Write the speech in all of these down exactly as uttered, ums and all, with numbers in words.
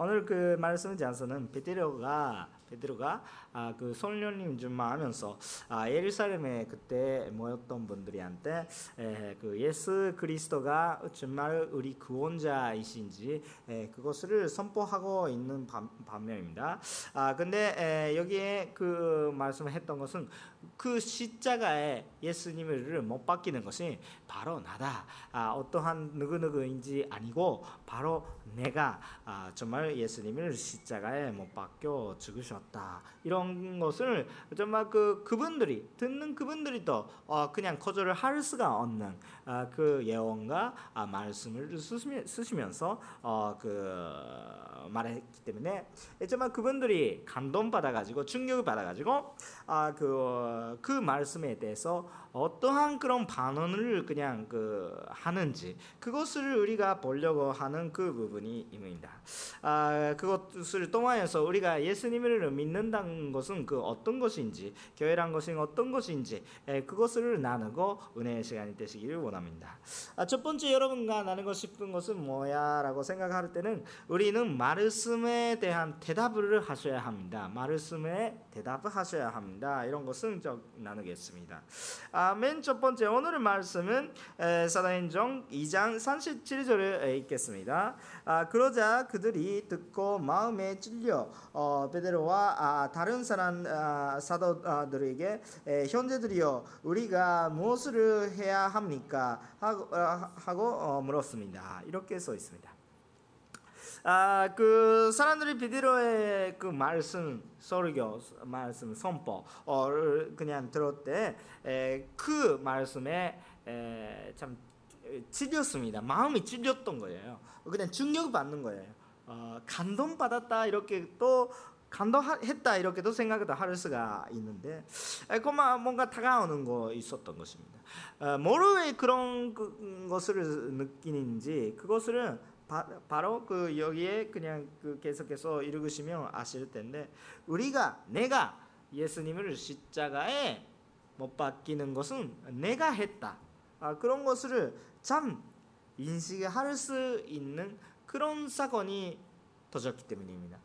오늘 그 말씀 장소는 베드로가 베드로가 아, 그 솔로님 준마하면서 아, 예루살렘에 그때 모였던 분들이한테 에, 그 예수 그리스도가 정말 우리 구원자이신지 에, 그것을 선포하고 있는 반, 반면입니다. 아 근데 에, 여기에 그 말씀했던 것은 그 십자가에 예수님을 못 박히는 것이 바로 나다. 아, 어떠한 누구누구인지 아니고 바로 내가 아, 정말 예수님을 십자가에 못 박혀 죽으셨. 이런 것을 정말 그 그분들이 듣는 그분들이 또 어 그냥 거절을 할 수가 없는 아 그 예언과 아 말씀을 쓰시면서 어 그 말했기 때문에 정말 그분들이 감동 받아가지고 충격을 받아가지고 아 그 그 말씀에 대해서 어떠한 그런 반응을 그냥 그 하는지 그것을 우리가 보려고 하는 그 부분이 입니다. 아 그것을 통하여서 우리가 예수님을 믿는다는 것은 그 어떤 것인지 교회란 것이 어떤 것인지 에, 그것을 나누고 은혜의 시간이 되시기를 원합니다. 아, 첫 번째 여러분과 나누고 싶은 것은 뭐야 라고 생각할 때는 우리는 말씀에 대한 대답을 하셔야 합니다. 말씀에 대답을 하셔야 합니다. 이런 것은 좀 나누겠습니다. 아, 맨 첫 번째 오늘의 말씀은 에, 사도행전 이 장 삼십칠 절을 읽겠습니다. 아, 그러자 그들이 듣고 마음에 찔려 어, 베드로와 아, 다른 사람 아, 사도들에게 에, 형제들이여 우리가 무엇을 해야 합니까? 하고, 아, 하고 어, 물었습니다. 이렇게 써 있습니다. 아, 그 사람들이 베드로의 그 말씀 설교 말씀 선포를 그냥 들을 때 그 말씀에 에, 참 찔렸습니다. 마음이 찔렸던 거예요. 그냥 충격 받는 거예요. 어, 감동 받았다 이렇게 또 감동했다 이렇게도 생각도 할 수가 있는데 그만 뭔가 다가오는 거 있었던 것입니다. 뭐로 왜 그런 것을 느끼는지 그것을 바, 바로 그 여기에 그냥 그 계속해서 읽으시면 아실 텐데 우리가 내가 예수님을 십자가에 못 박히는 것은 내가 했다. 아, 그런 것을 참 인식할 수 있는 그런 사건이 터졌기 때문입니다.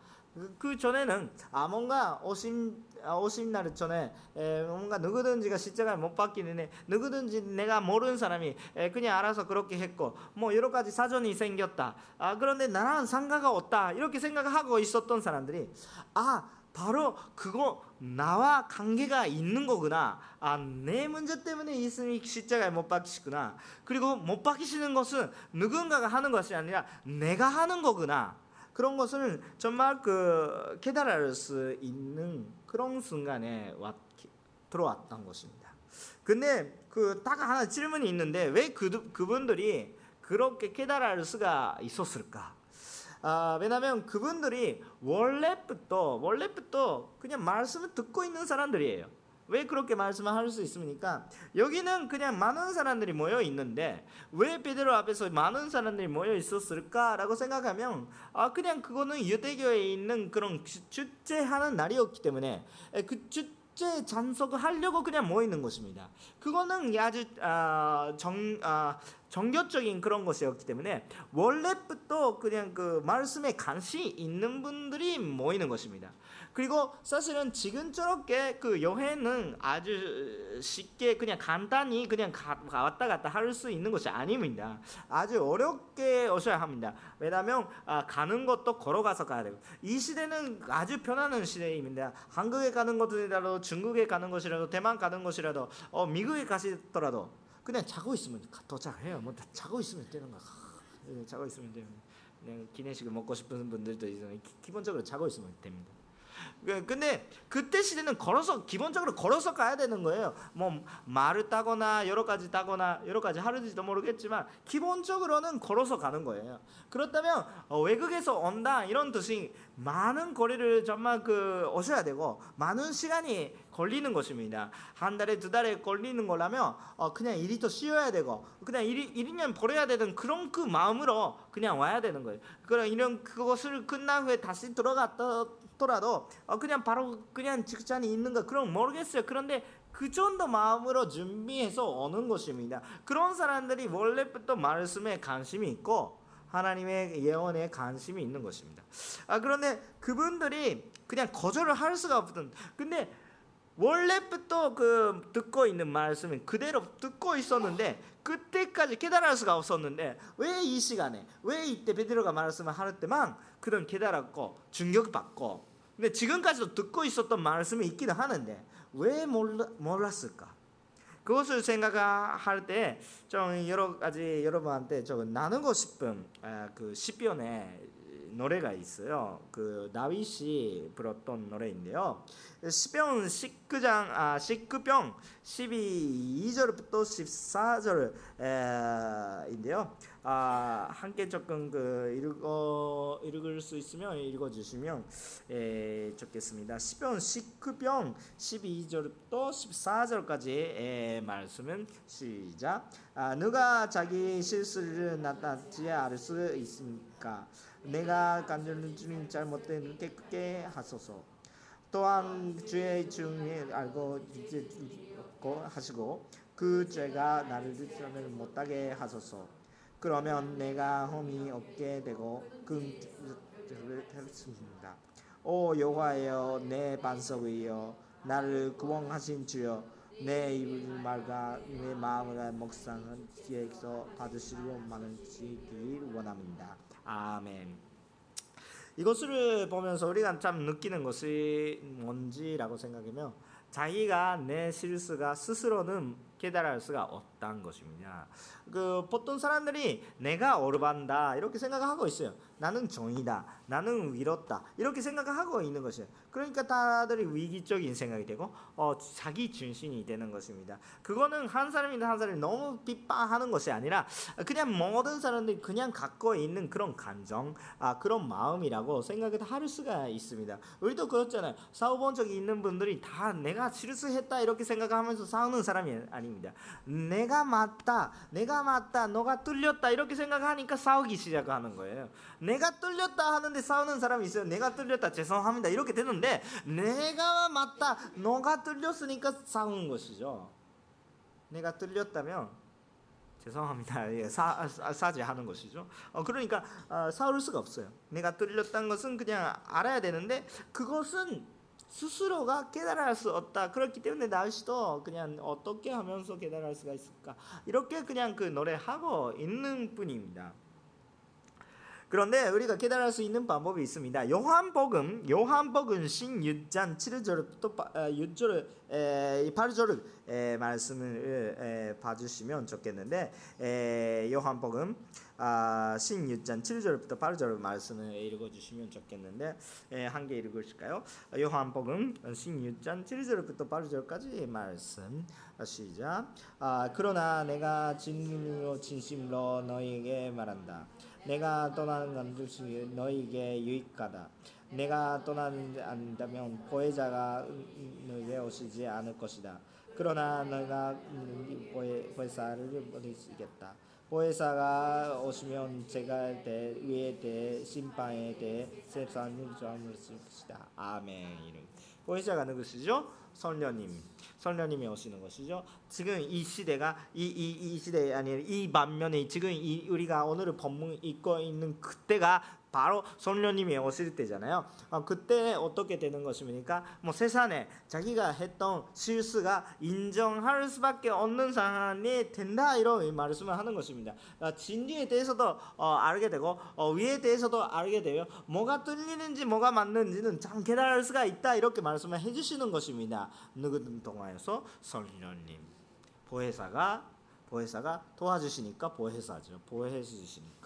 그 전에는 아 뭔가 오심 오심 날 전에 에, 뭔가 누구든지가 십자가에 못 박히는 애 누구든지 내가 모르는 사람이 에, 그냥 알아서 그렇게 했고 뭐 여러 가지 사정이 생겼다. 아 그런데 나랑 상관이 없다 이렇게 생각하고 있었던 사람들이 아 바로 그거 나와 관계가 있는 거구나. 아 내 문제 때문에 예수님이 십자가에 못 박히시구나. 그리고 못 박히시는 것은 누군가가 하는 것이 아니라 내가 하는 거구나. 그런 것을 정말 그 깨달을 수 있는 그런 순간에 왔, 들어왔던 것입니다. 근데 그 딱 하나 질문이 있는데 왜 그, 그분들이 그렇게 깨달을 수가 있었을까? 아, 왜냐하면 그분들이 원래부터 원래부터 그냥 말씀을 듣고 있는 사람들이에요. 왜 그렇게 말씀을 할 수 있습니까? 여기는 그냥 많은 사람들이 모여 있는데 왜 베드로 앞에서 많은 사람들이 모여 있었을까라고 생각하면 아 그냥 그거는 유대교에 있는 그런 축제하는 날이었기 때문에 그 축제 참석하려고 그냥 모이는 것입니다. 그거는 아주 아, 정, 아, 종교적인 그런 것이었기 때문에 원래부터 그냥 그 말씀에 관심이 있는 분들이 모이는 것입니다. 그리고 사실은 지금 저렇게 그 여행은 아주 쉽게 그냥 간단히 그냥 가, 왔다 갔다 할 수 있는 것이 아닙니다. 아주 어렵게 오셔야 합니다. 왜냐하면 아, 가는 것도 걸어가서 가야 되고 이 시대는 아주 편안한 시대입니다. 한국에 가는 것이라도 중국에 가는 것이라도 대만 가는 것이라도 어, 미국에 가시더라도 그냥 자고 있으면 도착해요. 뭐 자고 있으면 되는 거야. 자고 있으면 됩니다. 그냥 기내식을 먹고 싶은 분들도 있어요. 기본적으로 자고 있으면 됩니다. 근데 그때 시대는 걸어서 기본적으로 걸어서 가야 되는 거예요. 뭐 말을 타거나 여러 가지 타거나 여러 가지 하는지도 모르겠지만 기본적으로는 걸어서 가는 거예요. 그렇다면 외국에서 온다 이런 뜻이 많은 거리를 정말 그 오셔야 되고 많은 시간이 걸리는 것입니다. 한 달에 두 달에 걸리는 거라면 그냥 일이 더 쉬어야 되고 그냥 일이 일이면 버려야 되는 그런 그 마음으로 그냥 와야 되는 거예요. 그런 이런 그것을 끝난 후에 다시 들어갔다. 라도 그냥 바로 그냥 직장이 있는가 그럼 모르겠어요. 그런데 그 정도 마음으로 준비해서 오는 것입니다. 그런 사람들이 원래부터 말씀에 관심이 있고 하나님의 예언에 관심이 있는 것입니다. 아 그런데 그분들이 그냥 거절을 할 수가 없던, 근데 원래부터 그 듣고 있는 말씀은 그대로 듣고 있었는데 그때까지 깨달을 수가 없었는데 왜 이 시간에, 왜 이때 베드로가 말씀을 할 때만 그런 깨달았고 충격받고, 근데 지금까지도 듣고 있었던 말씀이 있기는 하는데 왜 몰라, 몰랐을까? 그것을 생각할 때 좀 여러 가지 여러분한테 조금 나누고 싶은 그 시편의 노래가 있어요. 그 다윗이 불렀던 노래인데요. 시편 십구 장 아 십구 편 십이 절부터 십사 절인데요. 아 함께 조금 그 읽어 읽을 수 있으면 읽어 주시면 에, 좋겠습니다. 시편 십구 편 십이 절부터 십사 절까지 에, 말씀은 시작. 아 누가 자기 실수를 나타나지 않을 수 있습니까? 내가 간절히 주님 잘못된 깨끗게 하소서. 또한 주의 중에 알고 이제 하시고 그 죄가 나를 지참을 못하게 하소서. 그러면 내가 험이 없게 되고 긍휼을 펼칩니다. 오 여호와여, 내 반석이여, 나를 구원하신 주여, 내 입을 말과 내 마음과 목상은 기에서 받으시고 많으시길 원합니다. 아멘. 이것을 보면서 우리가 참 느끼는 것이 뭔지라고 생각하면 자기가 내 실수가 스스로는 깨달을 수가 없다는 것입니다. 그 보통 사람들이 내가 오르반다 이렇게 생각하고 있어요. 나는 정의다, 나는 위롭다 이렇게 생각하고 있는 것이에요. 그러니까 다들이 위기적인 생각이 되고 어, 자기 중심이 되는 것입니다. 그거는 한 사람이나 한 사람이 너무 비판하는 것이 아니라 그냥 모든 사람들이 그냥 갖고 있는 그런 감정, 아, 그런 마음이라고 생각을 할 수가 있습니다. 우리도 그렇잖아요. 싸워본 적이 있는 분들이 다 내가 실수했다 이렇게 생각하면서 싸우는 사람이 아닙니다. 내가 맞다, 내가 맞다, 너가 뚫렸다 이렇게 생각하니까 싸우기 시작하는 거예요. 내가 뚫렸다 하는데 싸우는 사람이 있어요. 내가 뚫렸다, 죄송합니다 이렇게 되는데 내가 맞다, 너가 뚫렸으니까 싸우는 것이죠. 내가 뚫렸다면 죄송합니다 사, 사, 사죄하는 것이죠. 어, 그러니까 어, 싸울 수가 없어요. 내가 뚫렸다는 것은 그냥 알아야 되는데 그것은 스스로가 깨달을 수 없다. 그렇기 때문에 다윗도 그냥 어떻게 하면서 깨달을 수가 있을까 이렇게 그냥 그 노래하고 있는 뿐입니다. 그런데 우리가 깨달을 수 있는 방법이 있습니다. 요한복음 요한복음 십육 장 칠 절부터 육 절 팔 절을 말씀을 봐주시면 좋겠는데, 요한복음 십육 장 칠 절부터 팔 절을 말씀을 읽어주시면 좋겠는데 한개 읽으실까요? 요한복음 십육 장 칠 절부터 팔 절까지 말씀 시작. 아, 그러나 내가 진심으로 진심으로 너희에게 말한다. 내가 떠나는 안주시 너희에게 유익하다. 내가 떠나지 않는다면 보혜자가 너희에게 오시지 않을 것이다. 그러나 너희가 보혜사를 얻으시겠다. 보혜사가 오시면 제가 대, 위에 대해 심판에 대해 세상을 조함을 수 있다. 아멘. 이름. 보혜사가 누구시죠? 성령님. 성령님이 오시는 것이죠. 지금 이 시대가 이 이 이 시대 아니라 이 만면에 지금 이 우리가 오늘 본문 읽고 있는 그때가 바로 성령님이 오실 때잖아요. 어, 그때 어떻게 되는 것입니까? 뭐 세상에 자기가 했던 실수가 인정할 수밖에 없는 상황이 된다 이런 말씀을 하는 것입니다. 어, 진리에 대해서도 어, 알게 되고 어, 위에 대해서도 알게 되요. 뭐가 뚫리는지 뭐가 맞는지는 참 깨달을 수가 있다 이렇게 말씀을 해주시는 것입니다. 누구든 통하여서 성령님 보혜사가 보혜사가 도와주시니까 보혜사죠. 보혜주시니까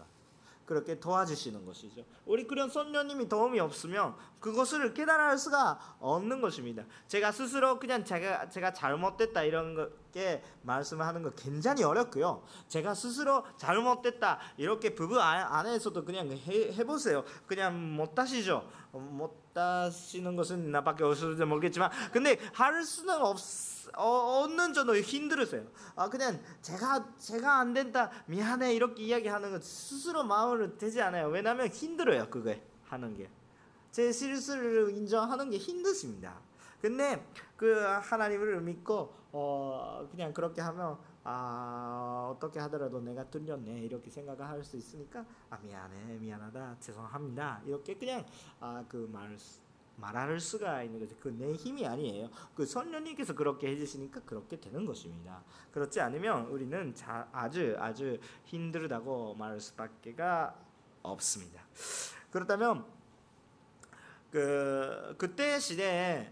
그렇게 도와주시는 것이죠. 우리 그런 성령님이 도움이 없으면 그것을 깨달을 수가 없는 것입니다. 제가 스스로 그냥 제가, 제가 잘못됐다 이런 것게 말씀을 하는 거 굉장히 어렵고요. 제가 스스로 잘못됐다 이렇게 부부 안에서도 그냥 해, 해보세요. 그냥 못하시죠. 못하시는 것은 나밖에 없을지 모르겠지만 근데 할 수는 없어요. 어, 얻는 저도 힘들으세요. 아 그냥 제가 제가 안 된다 미안해 이렇게 이야기하는 건 스스로 마음을 되지 않아요. 왜냐하면 힘들어요. 그게 하는 게 제 실수를 인정하는 게 힘드십니다. 근데 그 하나님을 믿고 어 그냥 그렇게 하면 아, 어떻게 하더라도 내가 틀렸네 이렇게 생각을 할 수 있으니까 아 미안해, 미안하다, 죄송합니다 이렇게 그냥 아, 그 말, 말할 수가 있는 거죠. 그 내 힘이 아니에요. 그 선녀님께서 그렇게 해주시니까 그렇게 되는 것입니다. 그렇지 않으면 우리는 자, 아주 아주 힘들다고 말할 수밖에가 없습니다. 그렇다면 그 그때 시대에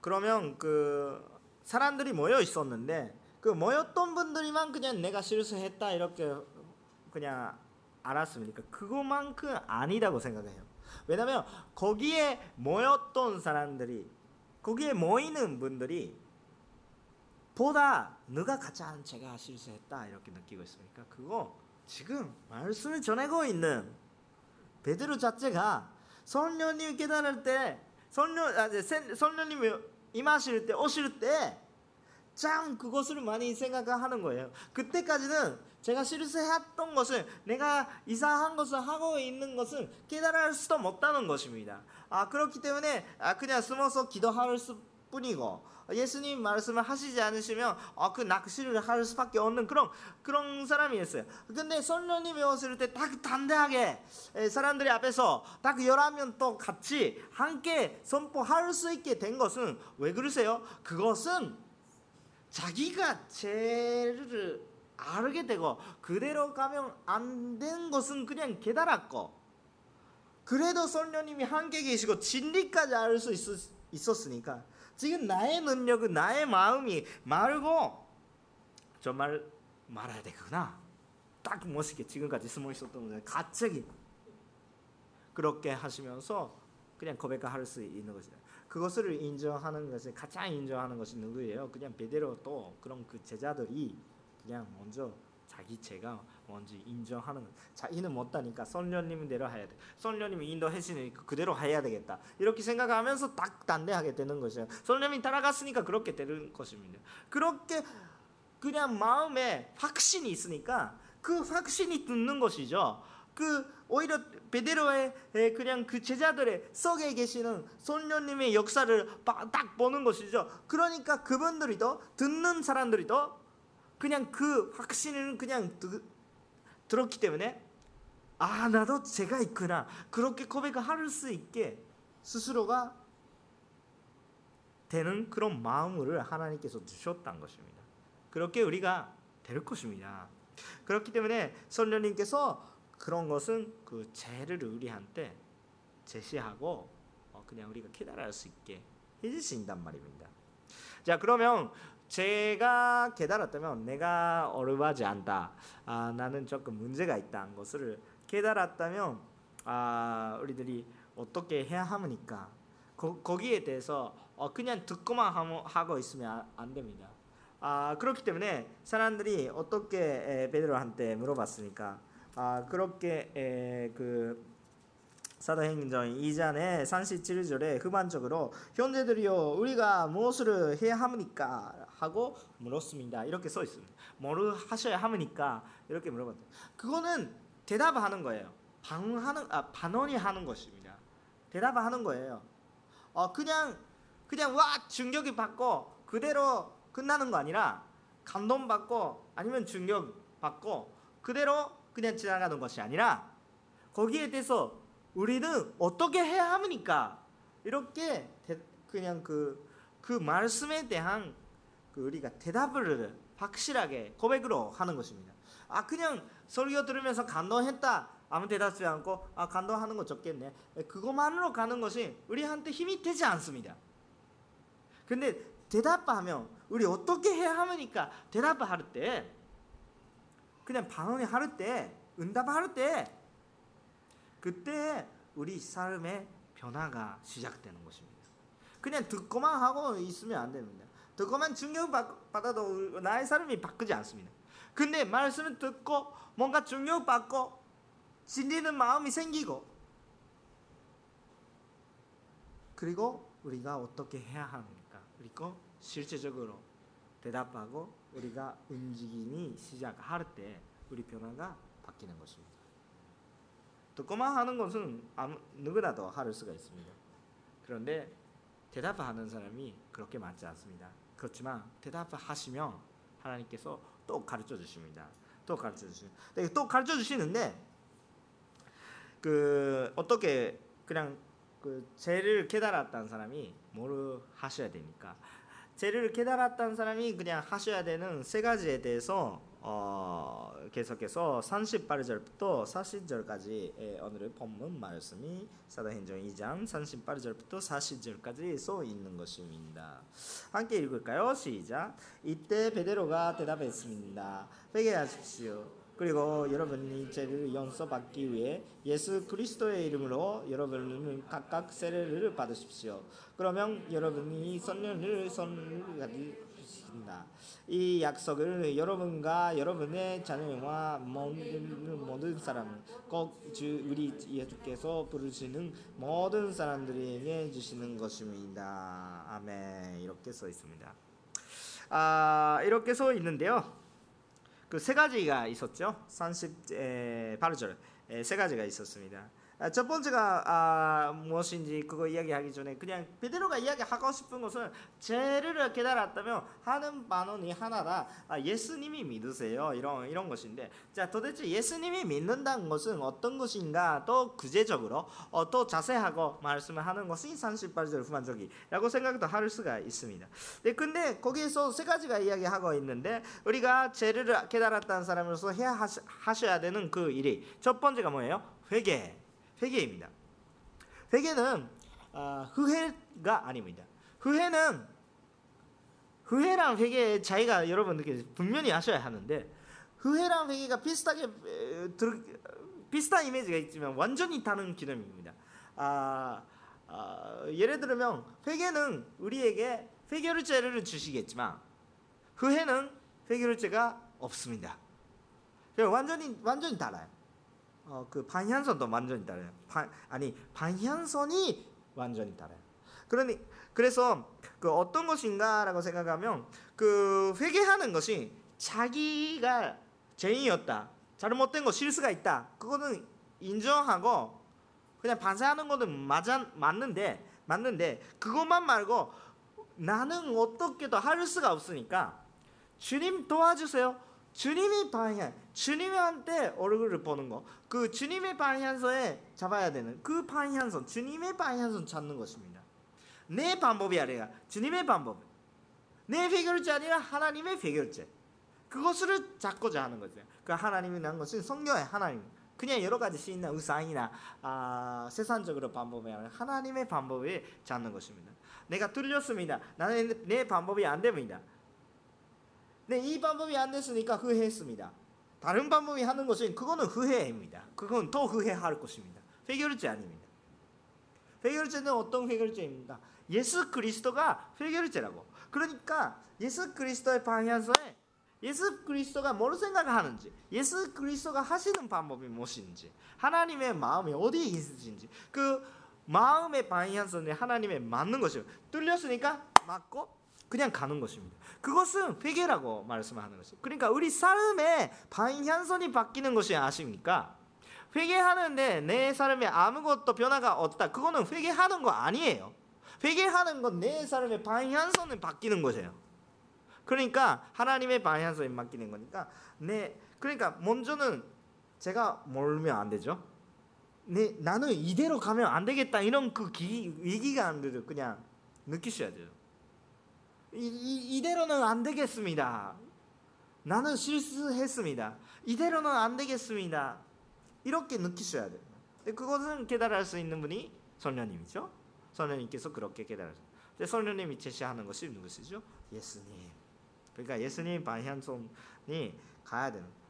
그러면 그 사람들이 모여 있었는데 그 모였던 분들이만 그냥 내가 실수했다 이렇게 그냥 알았습니까? 그것만큼 아니다고 생각해요. 왜냐하면 거기에 모였던 사람들이 거기에 모이는 분들이 보다 누가 가장 제가 실수했다 이렇게 느끼고 있습니까? 그거 지금 말씀을 전하고 있는 베드로 자체가 성령님 깨달을 때 성령, 아, 성령님이 임하실 때 오실 때 참 그것을 많이 생각하는 거예요. 그때까지는 제가 실수했던 것은 내가 이상한 것을 하고 있는 것은 깨달을 수도 못하는 것입니다. 아 그렇기 때문에 아, 그냥 숨어서 기도할 뿐이고 예수님 말씀을 하시지 않으시면 아, 그 낚시를 할 수밖에 없는 그런 그런 사람이었어요. 근데 성령님이 오실 때 딱 담대하게 사람들이 앞에서 딱 열하면 또 같이 함께 선포할 수 있게 된 것은 왜 그러세요? 그것은 자기가 죄를 알게 되고 그대로 가면 안 된 것은 그냥 깨달았고 그래도 성령님이 함께 계시고 진리까지 알 수 있었으니까 지금 나의 능력은 나의 마음이 말고 정말 말아야 되구나 딱 멋있게 지금까지 숨어 있었던 거예요. 갑자기 그렇게 하시면서 그냥 고백할 수 있는 것이다. 그것을 인정하는 것은 가장 인정하는 것이 누구예요? 그냥 베드로 또 그런 그 제자들이 그냥 먼저 자기 죄가 먼저 인정하는 자기는 못하니까 성령님대로 해야 돼. 성령님이 인도하시니까 그대로 해야 되겠다. 이렇게 생각하면서 딱 단대하게 되는 것이에요. 성령님이 따라갔으니까 그렇게 되는 것입니다. 그렇게 그냥 마음에 확신이 있으니까 그 확신이 듣는 것이죠. 그 오히려 베드로의 그냥 그 제자들의 속에 계시는 성령님의 역사를 딱 보는 것이죠. 그러니까 그분들이 더 듣는 사람들이 더 그냥 그 확신을 그냥 드, 들었기 때문에 아 나도 죄가 있구나 그렇게 고백할 수 있게 스스로가 되는 그런 마음을 하나님께서 주셨다는 것입니다. 그렇게 우리가 될 것입니다. 그렇기 때문에 성령님께서 그런 것은 그 죄를 우리한테 제시하고 그냥 우리가 깨달을 수 있게 해주신단 말입니다. 자 그러면 제가 깨달았다면 내가 어려워하지 않다. 아, 나는 조금 문제가 있다는 것을 깨달았다면 아, 우리들이 어떻게 해야 합니까? 거, 거기에 대해서 그냥 듣고만 하고 있으면 안 됩니다. 아, 그렇기 때문에 사람들이 어떻게 베드로한테 물어봤으니까 아 그렇게 에, 그 사도행전 이 장의 삼십칠 절에 후반적으로 형제들이여 우리가 무엇을 해야 합니까? 하고 물었습니다. 이렇게 써 있습니다. 뭐를 하셔야 합니까? 이렇게 물어봤어요. 그거는 대답하는 거예요. 반응하는 아 반언이 하는 것입니다. 대답하는 거예요. 어 그냥 그냥 와 충격이 받고 그대로 끝나는 거 아니라 감동 받고 아니면 충격 받고 그대로 그냥 지나가는 것이 아니라 거기에 대해서 우리는 어떻게 해야 합니까? 이렇게 대, 그냥 그, 그 말씀에 대한 그 우리가 대답을 확실하게 고백으로 하는 것입니다. 아 그냥 설교 들으면서 감동했다 아무 대답하지 않고 아 감동하는 거 좋겠네 그것만으로 가는 것이 우리한테 힘이 되지 않습니다. 근데 대답하면 우리 어떻게 해야 합니까? 대답할 때 그냥 방언이 할 때, 응답할 때 그때 우리 삶의 변화가 시작되는 것입니다. 그냥 듣고만 하고 있으면 안 됩니다. 듣고만 충격받아도 나의 삶이 바뀌지 않습니다. 근데 말씀을 듣고 뭔가 충격받고 진리는 마음이 생기고 그리고 우리가 어떻게 해야 합니까? 그리고 실제적으로 대답하고 우리가 움직임이 시작할 때 우리 변화가 바뀌는 것입니다. 듣고만 하는 것은 아무, 누구라도 할 수가 있습니다. 그런데 대답하는 사람이 그렇게 많지 않습니다. 그렇지만 대답하시면 하나님께서 또 가르쳐 주십니다. 또 가르쳐 주시는. 또 가르쳐 주시는데 그 어떻게 그냥 그 죄를 깨달았다는 사람이 뭐를 하셔야 되니까 죄를 깨달았다는 사람이 그냥 하셔야 되는 세 가지에 대해서 어 계속해서 삼십팔 절부터 사십 절까지 오늘의 본문 말씀이 사도행전 이 장 삼십팔 절부터 사십 절까지 써 있는 것입니다. 함께 읽을까요? 시작. 이때 베드로가 대답했습니다. 회개하십시오. 그리고 여러분이 죄를 용서받기 위해 예수 그리스도의 이름으로 여러분은 각각 세례를 받으십시오. 그러면 여러분이 성령을 선을 가지 이 약속을 여러분과 여러분의 자녀와 모든, 모든 사람 꼭 주 우리 예수께서 부르시는 모든 사람들에게 주시는 것입니다. 아멘. 이렇게 써 있습니다. 아, 이렇게 써 있는데요. 그 세 가지가 있었죠. 삼십팔 절 세 가지가 있었습니다. 첫 번째가 아, 무엇인지 그거 이야기하기 전에 그냥 베드로가 이야기하고 싶은 것은 죄를 깨달았다면 하는 반응이 하나다. 아, 예수님이 믿으세요. 이런 이런 것인데, 자 도대체 예수님이 믿는다는 것은 어떤 것인가? 또 구체적으로 어, 또 자세하고 말씀을 하는 것이 삼십팔 절 후반적이라고 생각도 할 수가 있습니다. 네, 근데 거기에서 세 가지가 이야기하고 있는데 우리가 죄를 깨달았다는 사람으로서 해야 하시, 하셔야 되는 그 일이 첫 번째가 뭐예요? 회개. 회개입니다. 회개는 어, 후회가 아닙니다. 후회는 후회랑 회개의 차이가 여러분들께 분명히 아셔야 하는데 후회랑 회개가 비슷하게 비슷한 이미지가 있지만 완전히 다른 개념입니다. 아, 아, 예를 들면 회개는 우리에게 회개죄를 주시겠지만 후회는 회개죄가 없습니다. 완전히 완전히 달라요. 어, 그 방향성도 완전히 달라요. 반, 아니 방향성이 완전히 달라요. 그러니 그래서 그 어떤 것인가라고 생각하면 그 회개하는 것이 자기가 죄인이었다, 잘못된 거 실수가 있다, 그거는 인정하고 그냥 반성하는 거는 맞아 맞는데 맞는데 그것만 말고 나는 어떻게도 할 수가 없으니까 주님 도와주세요. 주님이 방향, 주님한테 얼굴을 보는 거, 그 주님의 방향성에 잡아야 되는 그 방향성, 주님의 방향성 찾는 것입니다. 내 방법이 아니라 주님의 방법, 내 해결제 아니라 하나님의 해결제, 그것을 잡고자 하는 거죠. 그 하나님이라는 것은 성경의 하나님, 그냥 여러 가지 신이나 우상이나 아, 세상적으로 방법이 아니라 하나님의 방법에 잡는 것입니다. 내가 틀렸습니다. 나는 내 방법이 안 됩니다. 네, 이 방법이 안 됐으니까 후회했습니다. 다른 방법이 하는 것은 그거는 후회입니다. 그건 더 후회할 것입니다. 회개죄 아닙니다. 회개죄는 어떤 회개죄입니다? 예수 그리스도가 회개죄라고. 그러니까 예수 그리스도의 방향성에 예수 그리스도가 뭘 생각하는지, 예수 그리스도가 하시는 방법이 무엇인지, 하나님의 마음이 어디에 있으신지, 그 마음의 방향성에 하나님의 맞는 것입니다. 뚫렸으니까 맞고 그냥 가는 것입니다. 그것은 회개라고 말씀하는 것입니다. 그러니까 우리 삶의 방향성이 바뀌는 것이 아십니까? 회개하는데 내 삶에 아무것도 변화가 없다. 그거는 회개하는 거 아니에요. 회개하는 건 내 삶의 방향성이 바뀌는 것이에요. 그러니까 하나님의 방향성이 바뀌는 거니까 내 그러니까 먼저는 제가 모르면 안 되죠. 내 나는 이대로 가면 안 되겠다 이런 그 기, 위기감들을 그냥 느끼셔야 돼요. 이, 이, 이대로는 안 되겠습니다. 나는 실수했습니다. 이대로는 안 되겠습니다. 이렇게 느끼셔야 돼요. 근데 그것은 깨달을 수 있는 분이 성령님이죠. 성령님께서 그렇게 깨달으세요. 근데 성령님이 제시하는 것이 누구시죠? 예수님. 그러니까 예수님 방향성이 가야 되는 거예요.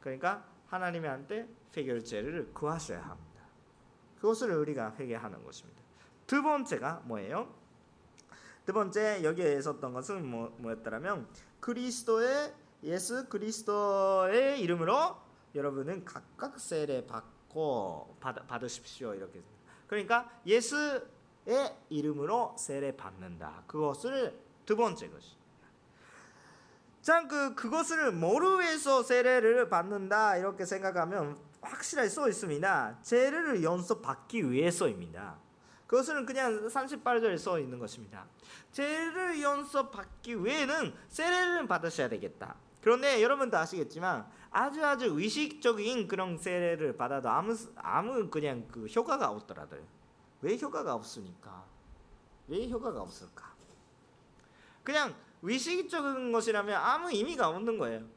그러니까 하나님한테 회개죄를 구하셔야 합니다. 그것을 우리가 회개하는 것입니다. 두 번째가 뭐예요? 두 번째 여기에 있었던 것은 뭐, 뭐였더라면 그리스도의 예수 그리스도의 이름으로 여러분은 각각 세례 받고 받, 받으십시오. 이렇게 그러니까 예수의 이름으로 세례 받는다. 그것을 두 번째 것이. 참 그 그것을 뭐를 위해서 세례를 받는다 이렇게 생각하면 확실하게 써 있습니다. 세례를 용서받기 위해서입니다. 그것은 그냥 삼십팔 절에 써 있는 것입니다. 죄를 용서 받기 외에는 세례를 받으셔야 되겠다. 그런데 여러분도 아시겠지만 아주 아주 의식적인 그런 세례를 받아도 아무 아무 그냥 그 효과가 없더라고요. 왜 효과가 없으니까? 왜 효과가 없을까? 그냥 의식적인 것이라면 아무 의미가 없는 거예요.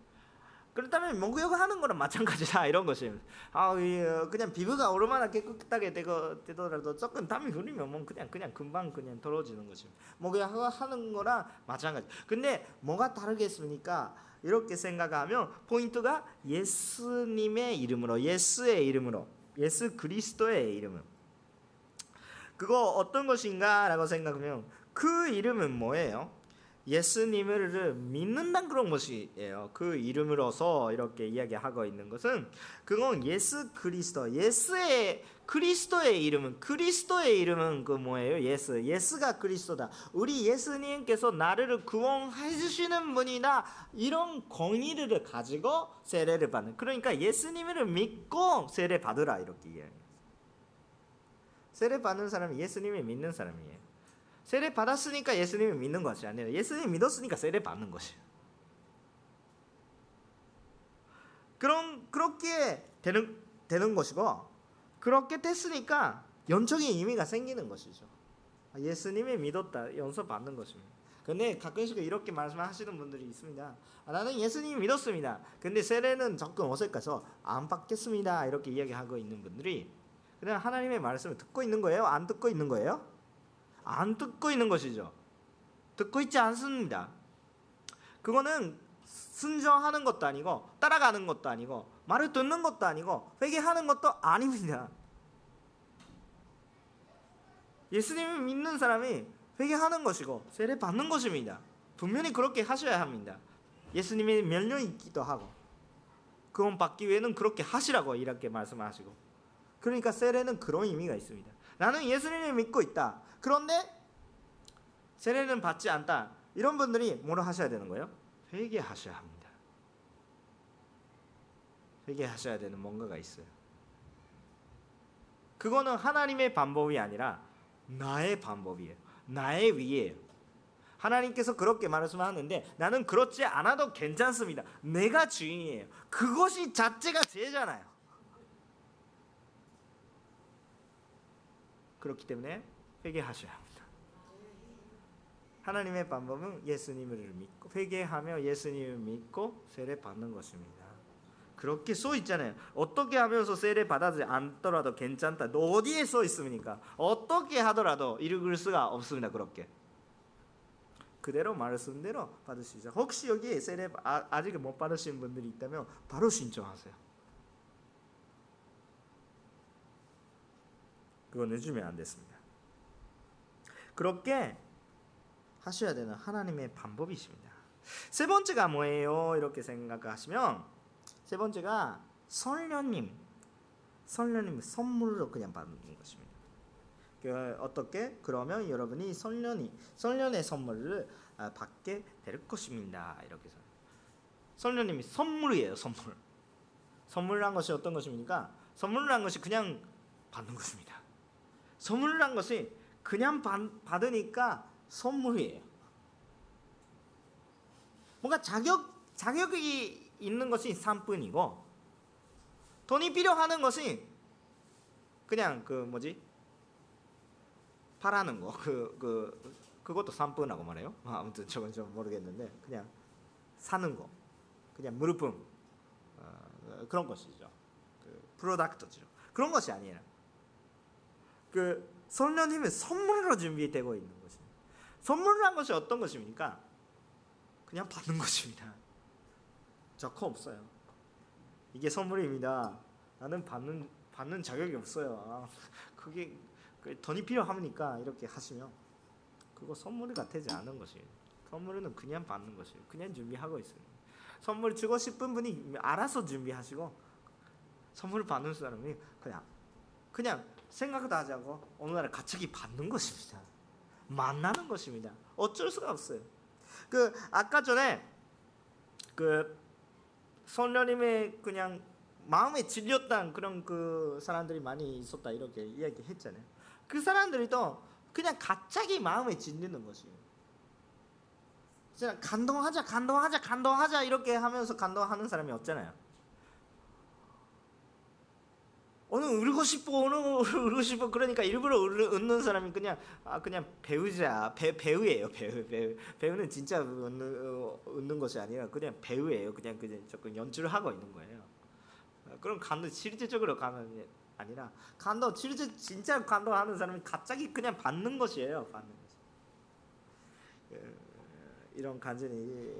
그렇다면 목욕을 하는 거랑 마찬가지다 이런 것이에요. 아, 그냥 피부가 얼마나 깨끗하게 되고, 되더라도 조금 땀이 흐르면 뭐 그냥 그냥 금방 그냥 더러워지는 것입니다. 목욕을 하는 거랑 마찬가지. 근데 뭐가 다르겠습니까? 이렇게 생각하면 포인트가 예수님의 이름으로, 예수의 이름으로, 예수 그리스도의 이름으로. 그거 어떤 것인가라고 생각하면 그 이름은 뭐예요? 예수님을 믿는다는 그런 것이에요. 그 이름으로서 이렇게 이야기하고 있는 것은 그건 예수 그리스도, 예수의 그리스도의 이름은 그리스도의 이름은 그 뭐예요? 예수, 예수가 그리스도다. 우리 예수님께서 나를 구원해 주시는 분이다. 이런 권위를 가지고 세례를 받는. 그러니까 예수님을 믿고 세례 받으라 이렇게 이야기해요. 세례 받는 사람이 예수님을 믿는 사람이에요. 세례 받았으니까 예수님을 믿는 것이 아니라 예수님 믿었으니까 세례 받는 것이에요. 그럼 그렇게 되는 되는 것이고 그렇게 됐으니까 영적인 의미가 생기는 것이죠. 예수님을 믿었다, 용서 받는 것입니다. 근데 가끔씩 이렇게 말씀하시는 분들이 있습니다. 아, 나는 예수님 믿었습니다. 근데 세례는 조금 어색해서 안 받겠습니다. 이렇게 이야기하고 있는 분들이 그냥 하나님의 말씀을 듣고 있는 거예요? 안 듣고 있는 거예요? 안 듣고 있는 것이죠. 듣고 있지 않습니다. 그거는 순종하는 것도 아니고 따라가는 것도 아니고 말을 듣는 것도 아니고 회개하는 것도 아닙니다. 예수님을 믿는 사람이 회개하는 것이고 세례 받는 것입니다. 분명히 그렇게 하셔야 합니다. 예수님의 명령이 있기도 하고 그건 받기 위해는 그렇게 하시라고 이렇게 말씀하시고 그러니까 세례는 그런 의미가 있습니다. 나는 예수님을 믿고 있다. 그런데 세례는 받지 않다. 이런 분들이 뭐라 하셔야 되는 거예요? 회개하셔야 합니다. 회개하셔야 되는 뭔가가 있어요. 그거는 하나님의 방법이 아니라 나의 방법이에요. 나의 위예요. 하나님께서 그렇게 말씀하는데 나는 그렇지 않아도 괜찮습니다. 내가 주인이에요. 그것이 자체가 죄잖아요. 그렇기 때문에 회개하셔야 합니다. 하나님의 방법은 예수님을 믿고 회개하며 예수님을 믿고 세례 받는 것입니다. 그렇게 써 있잖아요. 어떻게 하면서 세례 받아지 않더라도 괜찮다. 어디에 써 있습니까? 어떻게 하더라도 읽을 수가 없습니다. 그렇게 그대로 말씀대로 받으시죠. 혹시 여기 세례 아직 못 받으신 분들이 있다면 바로 신청하세요. 그건 늦으면 안 됐습니다. 그렇게 하셔야 되는 하나님의 방법이십니다. 세 번째가 뭐예요? 이렇게 생각하시면 세 번째가 성령님, 성령님 선물로 그냥 받는 것입니다. 어떻게? 그러면 여러분이 성령이 성령의 선물을 받게 될 것입니다. 이렇게 성령님이 선물이에요. 선물. 선물이란 것이 어떤 것입니까? 선물이란 것이 그냥 받는 것입니다. 선물이란 것이 그냥 받으니까 선물이에요. 뭔가 자격, 자격이 있는 것이 산뿐이고 돈이 필요하는 것이 그냥 그 뭐지? 팔하는 거. 그, 그, 그것도 산뿐이라고 말해요. 아무튼 저건 좀 모르겠는데 그냥 사는 거. 그냥 물품. 어, 그런 것이죠. 그 프로덕트죠. 그런 것이 아니에요. 그 성령님의 선물로 준비되고 있는 것입니다. 선물이란 것이 어떤 것입니까? 그냥 받는 것입니다. 적거 없어요. 이게 선물입니다. 나는 받는 받는 자격이 없어요. 아, 그게 돈이 필요하니까 이렇게 하시면 그거 선물이 같지 않은 것이에요. 선물은 그냥 받는 것이에요. 그냥 준비하고 있어요. 선물 주고 싶은 분이 알아서 준비하시고 선물을 받는 사람이 그냥 그냥 생각도 하지 않고 어느 날 갑자기 받는 것입니다. 만나는 것입니다. 어쩔 수가 없어요. 그 아까 전에 그 성령님의 그냥 마음에 질렸던 그런 그 사람들이 많이 있었다 이렇게 이야기했잖아요. 그 사람들이 또 그냥 갑자기 마음에 질리는 것이에요. 그냥 감동하자 감동하자 감동하자 이렇게 하면서 감동하는 사람이 없잖아요. 오늘 울고 싶어 오늘 울고 싶어 그러니까 일부러 웃는 사람이 그냥 아 그냥 배우자 배, 배우예요 배우 배우 배우는 진짜 웃는, 웃는 것이 아니라 그냥 배우예요. 그냥 그냥 조금 연출을 하고 있는 거예요. 그럼 감동 실질적으로 감동이 아니라 감동 실제 진짜 감동하는 사람이 갑자기 그냥 받는 것이에요. 받는 것 이런 간증이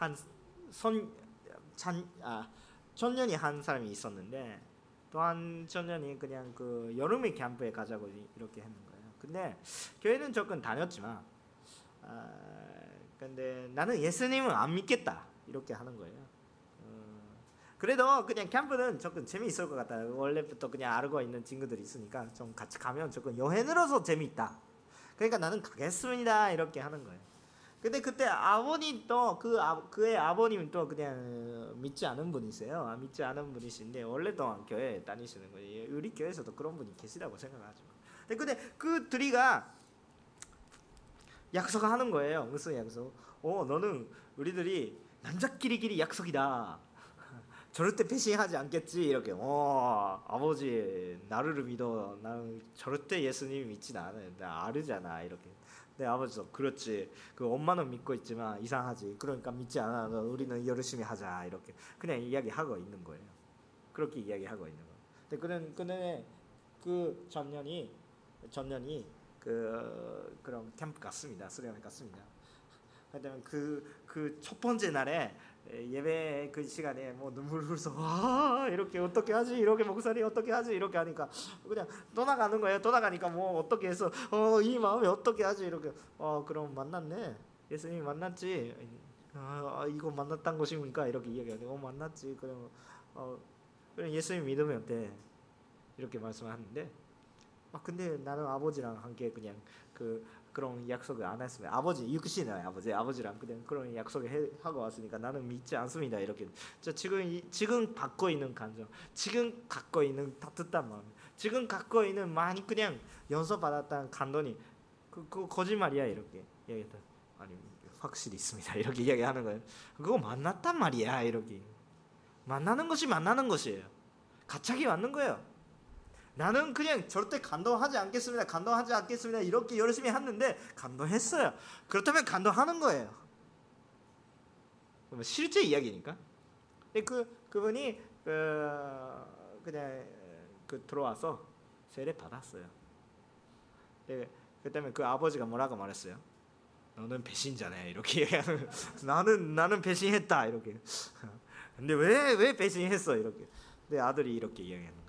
한선아 청년이 한 사람이 있었는데. 또한 청년이 그냥 그 여름에 캠프에 가자고 이렇게 했는 거예요. 근데 교회는 조금 다녔지만 아, 근데 나는 예수님은 안 믿겠다 이렇게 하는 거예요. 어, 그래도 그냥 캠프는 조금 재미있을 것 같다. 원래부터 그냥 알고 있는 친구들이 있으니까 좀 같이 가면 조금 여행으로서 재미있다. 그러니까 나는 가겠습니다 이렇게 하는 거예요. 근데 그때 아버님 또 그 아, 그의 아버님 또 그냥 믿지 않은 분이세요. 아, 믿지 않은 분이신데 원래 동안 교회 다니시는 거예요. 우리 교회에서도 그런 분이 계시다고 생각하죠. 근데 그 둘이가 약속하는 거예요. 무슨 약속? 어, 너는 우리들이 남자끼리끼리 약속이다. 절대 배신하지 않겠지 이렇게. 어, 아버지 나를 믿어. 나는 절대 예수님 믿지 않아. 나 아르잖아 이렇게. 네, 아버지도 그렇지. 그 엄마는 믿고 있지만 이상하지. 그러니까 믿지 않아. 우리는 열심히 하자. 이렇게 그냥 이야기하고 있는 거예요. 그렇게 이야기하고 있는 거예요. 근데 그런 근데 그 청년이 청년이 그 그런 캠프 갔습니다. 수련회 갔습니다. 그다음 그 그 첫 번째 날에 예배 그 시간에 뭐 눈물 흘려서 와 이렇게 어떻게 하지 이렇게 목사님 어떻게 하지 이렇게 하니까 그냥 떠나가는 거예요. 떠나가니까 뭐 어떻게 해서 어 이 마음에 어떻게 하지 이렇게 어 그럼 만났네 예수님 만났지 아 이거 만났단 것입니까 이렇게 이야기하는데 어 만났지 그럼 어 그럼 예수님 믿으면 어때 이렇게 말씀하는데 아 근데 나는 아버지랑 함께 그냥 그 그런 약속을 안 했습니다. 아버지 육신의 아버지 아버지랑 그냥 그런 약속을 해, 하고 왔으니까 나는 믿지 않습니다. 이렇게 저 지금 이, 지금 갖고 있는 감정, 지금 갖고 있는 따뜻한 마음, 지금 갖고 있는 많이 그냥 연서 받았던 감동이 그, 그 거짓말이야 이렇게 얘기했다. 아니 확실히 있습니다. 이렇게 이야기하는 거예요. 그거 만났단 말이야 이렇게 만나는 것이 만나는 것이에요. 갑자기 맞는 거예요. 나는 그냥 절대 감동하지 않겠습니다. 감동하지 않겠습니다. 이렇게 열심히 했는데 감동했어요. 그렇다면 감동하는 거예요. 실제 이야기니까. 근데 그 그분이 그 그냥 그 들어와서 세례 받았어요. 그다음에 그 아버지가 뭐라고 말했어요? 너는 배신자네 이렇게. 나는 나는 배신했다 이렇게. 근데 왜 왜 배신했어 이렇게. 근데 아들이 이렇게 이야기하는 거예요.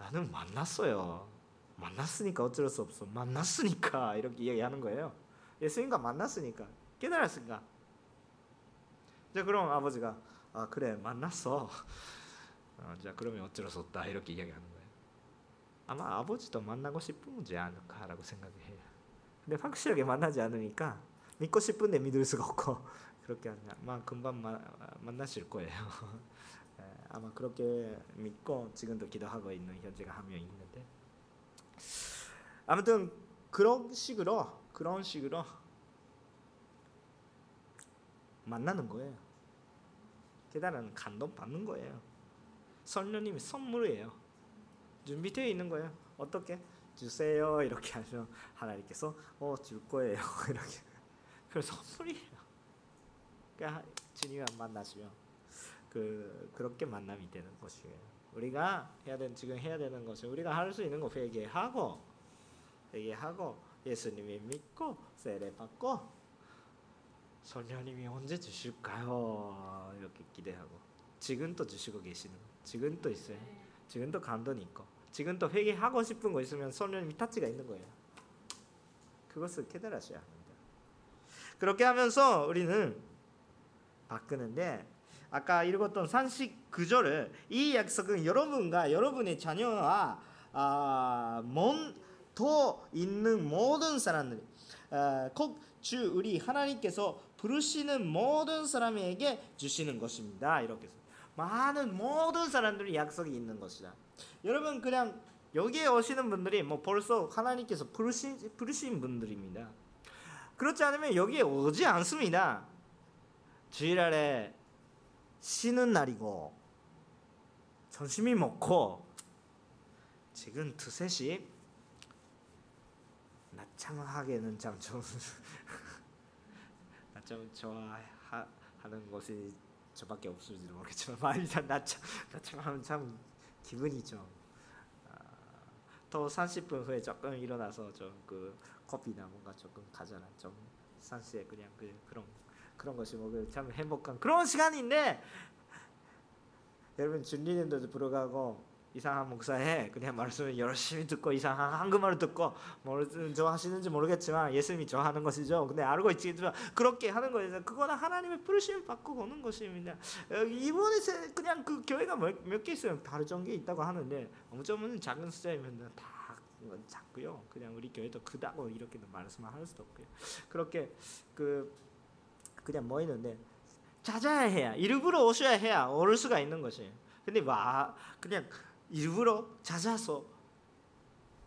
나는 만났어요. 만났으니까 어쩔 수 없어. 만났으니까 이렇게 이야기하는 거예요. 예수님과 만났으니까 깨달았으니까. 자 그럼 아버지가 아 그래 만났어. 어, 자 그러면 어쩔 수 없다 이렇게 이야기하는 거예요. 아마 아버지도 만나고 싶은 문제 아닐까라고 생각해요. 근데 확실하게 만나지 않으니까 믿고 싶은데 믿을 수가 없고 그렇게 하냐. 아마 금방 마, 만나실 거예요. 아마 그렇게 믿고 지금도 기도하고 있는 현재가 한 명 있는데 아무튼 그런 식으로 그런 식으로 만나는 거예요. 깨달은 감동 받는 거예요. 성령님이 선물이에요. 준비되어 있는 거예요. 어떻게 주세요 이렇게 하시면 하나님께서 어 줄 거예요 이렇게 그래서 선물이에요. 그러니까 주님과 만나시면. 그 그렇게 만남이 되는 것이에요. 우리가 해야 되는 지금 해야 되는 것은 우리가 할 수 있는 거 회개하고 회개하고 예수님이 믿고 세례 받고 성령님이 언제 주실까요? 이렇게 기대하고 지금도 주시고 계시는 지금도 있어요. 지금도 감동이 있고 지금도 회개하고 싶은 거 있으면 성령님이 터치가 있는 거예요. 그것을 깨달으셔야 합니다. 그렇게 하면서 우리는 바꾸는데. 아까 읽었던 삼십구 절을 이 약속은 여러분과 여러분의 자녀와 아, 먼 더 있는 모든 사람들 아, 곧 주 우리 하나님께서 부르시는 모든 사람에게 주시는 것입니다. 이렇게 많은 모든 사람들이 약속이 있는 것이다. 여러분 그냥 여기에 오시는 분들이 뭐 벌써 하나님께서 부르신, 부르신 분들입니다. 그렇지 않으면 여기에 오지 않습니다. 주일날에 쉬는 날이고 점심이 먹고 지금 두세 시 낮잠하기에는 참 좋은 낮잠 좋아하는 곳이 저밖에 없을지도 모르겠지만 말이다 낮잠, 낮잠하면 참 기분이 좀 또 삼십 분 후에 조금 일어나서 좀 그 커피나 뭔가 조금 가잖아. 좀 산시에 그냥 그 그런 그런 것이 먹으면 참 행복한 그런 시간인데 여러분 준리님들도 불어가고 이상한 목사에 그냥 말씀을 열심히 듣고 이상한 한국말을 듣고 뭐를 좋아하시는지 모르겠지만 예수님이 좋아하는 것이죠. 근데 알고 있지만 그렇게 하는 거에서 그거는 하나님의 부르심을 받고 오는 것입니다. 이번에 그냥 그 교회가 몇 개 있으면 다른 게 있다고 하는데 어쩌면 작은 숫자이면 다 작고요. 그냥 우리 교회도 크다고 이렇게도 말씀을 할 수도 없고요. 그렇게 그 그냥 모이는데 찾아야 해야 일부러 오셔야 해야 오를 수가 있는 것이에요. 근데 막 그냥 일부러 찾아서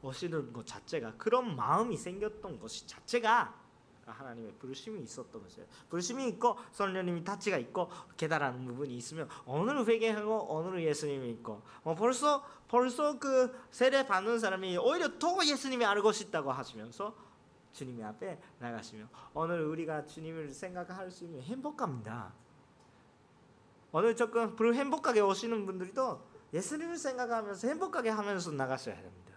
오시는 것 자체가 그런 마음이 생겼던 것이 자체가 하나님의 부르심이 있었던 것이에요. 부르심이 있고 성령님이 타치가 있고 깨달은 부분이 있으면 오늘 회개하고 오늘 예수님이 있고 어 벌써 벌써 그 세례 받는 사람이 오히려 더 예수님이 알고 싶다고 하시면서 주님 앞에 나가시면 오늘 우리가 주님을 생각할 수 있는 행복합니다. 오늘 조금 행복하게 오시는 분들도 예수님을 생각하면서 행복하게 하면서 나가셔야 됩니다.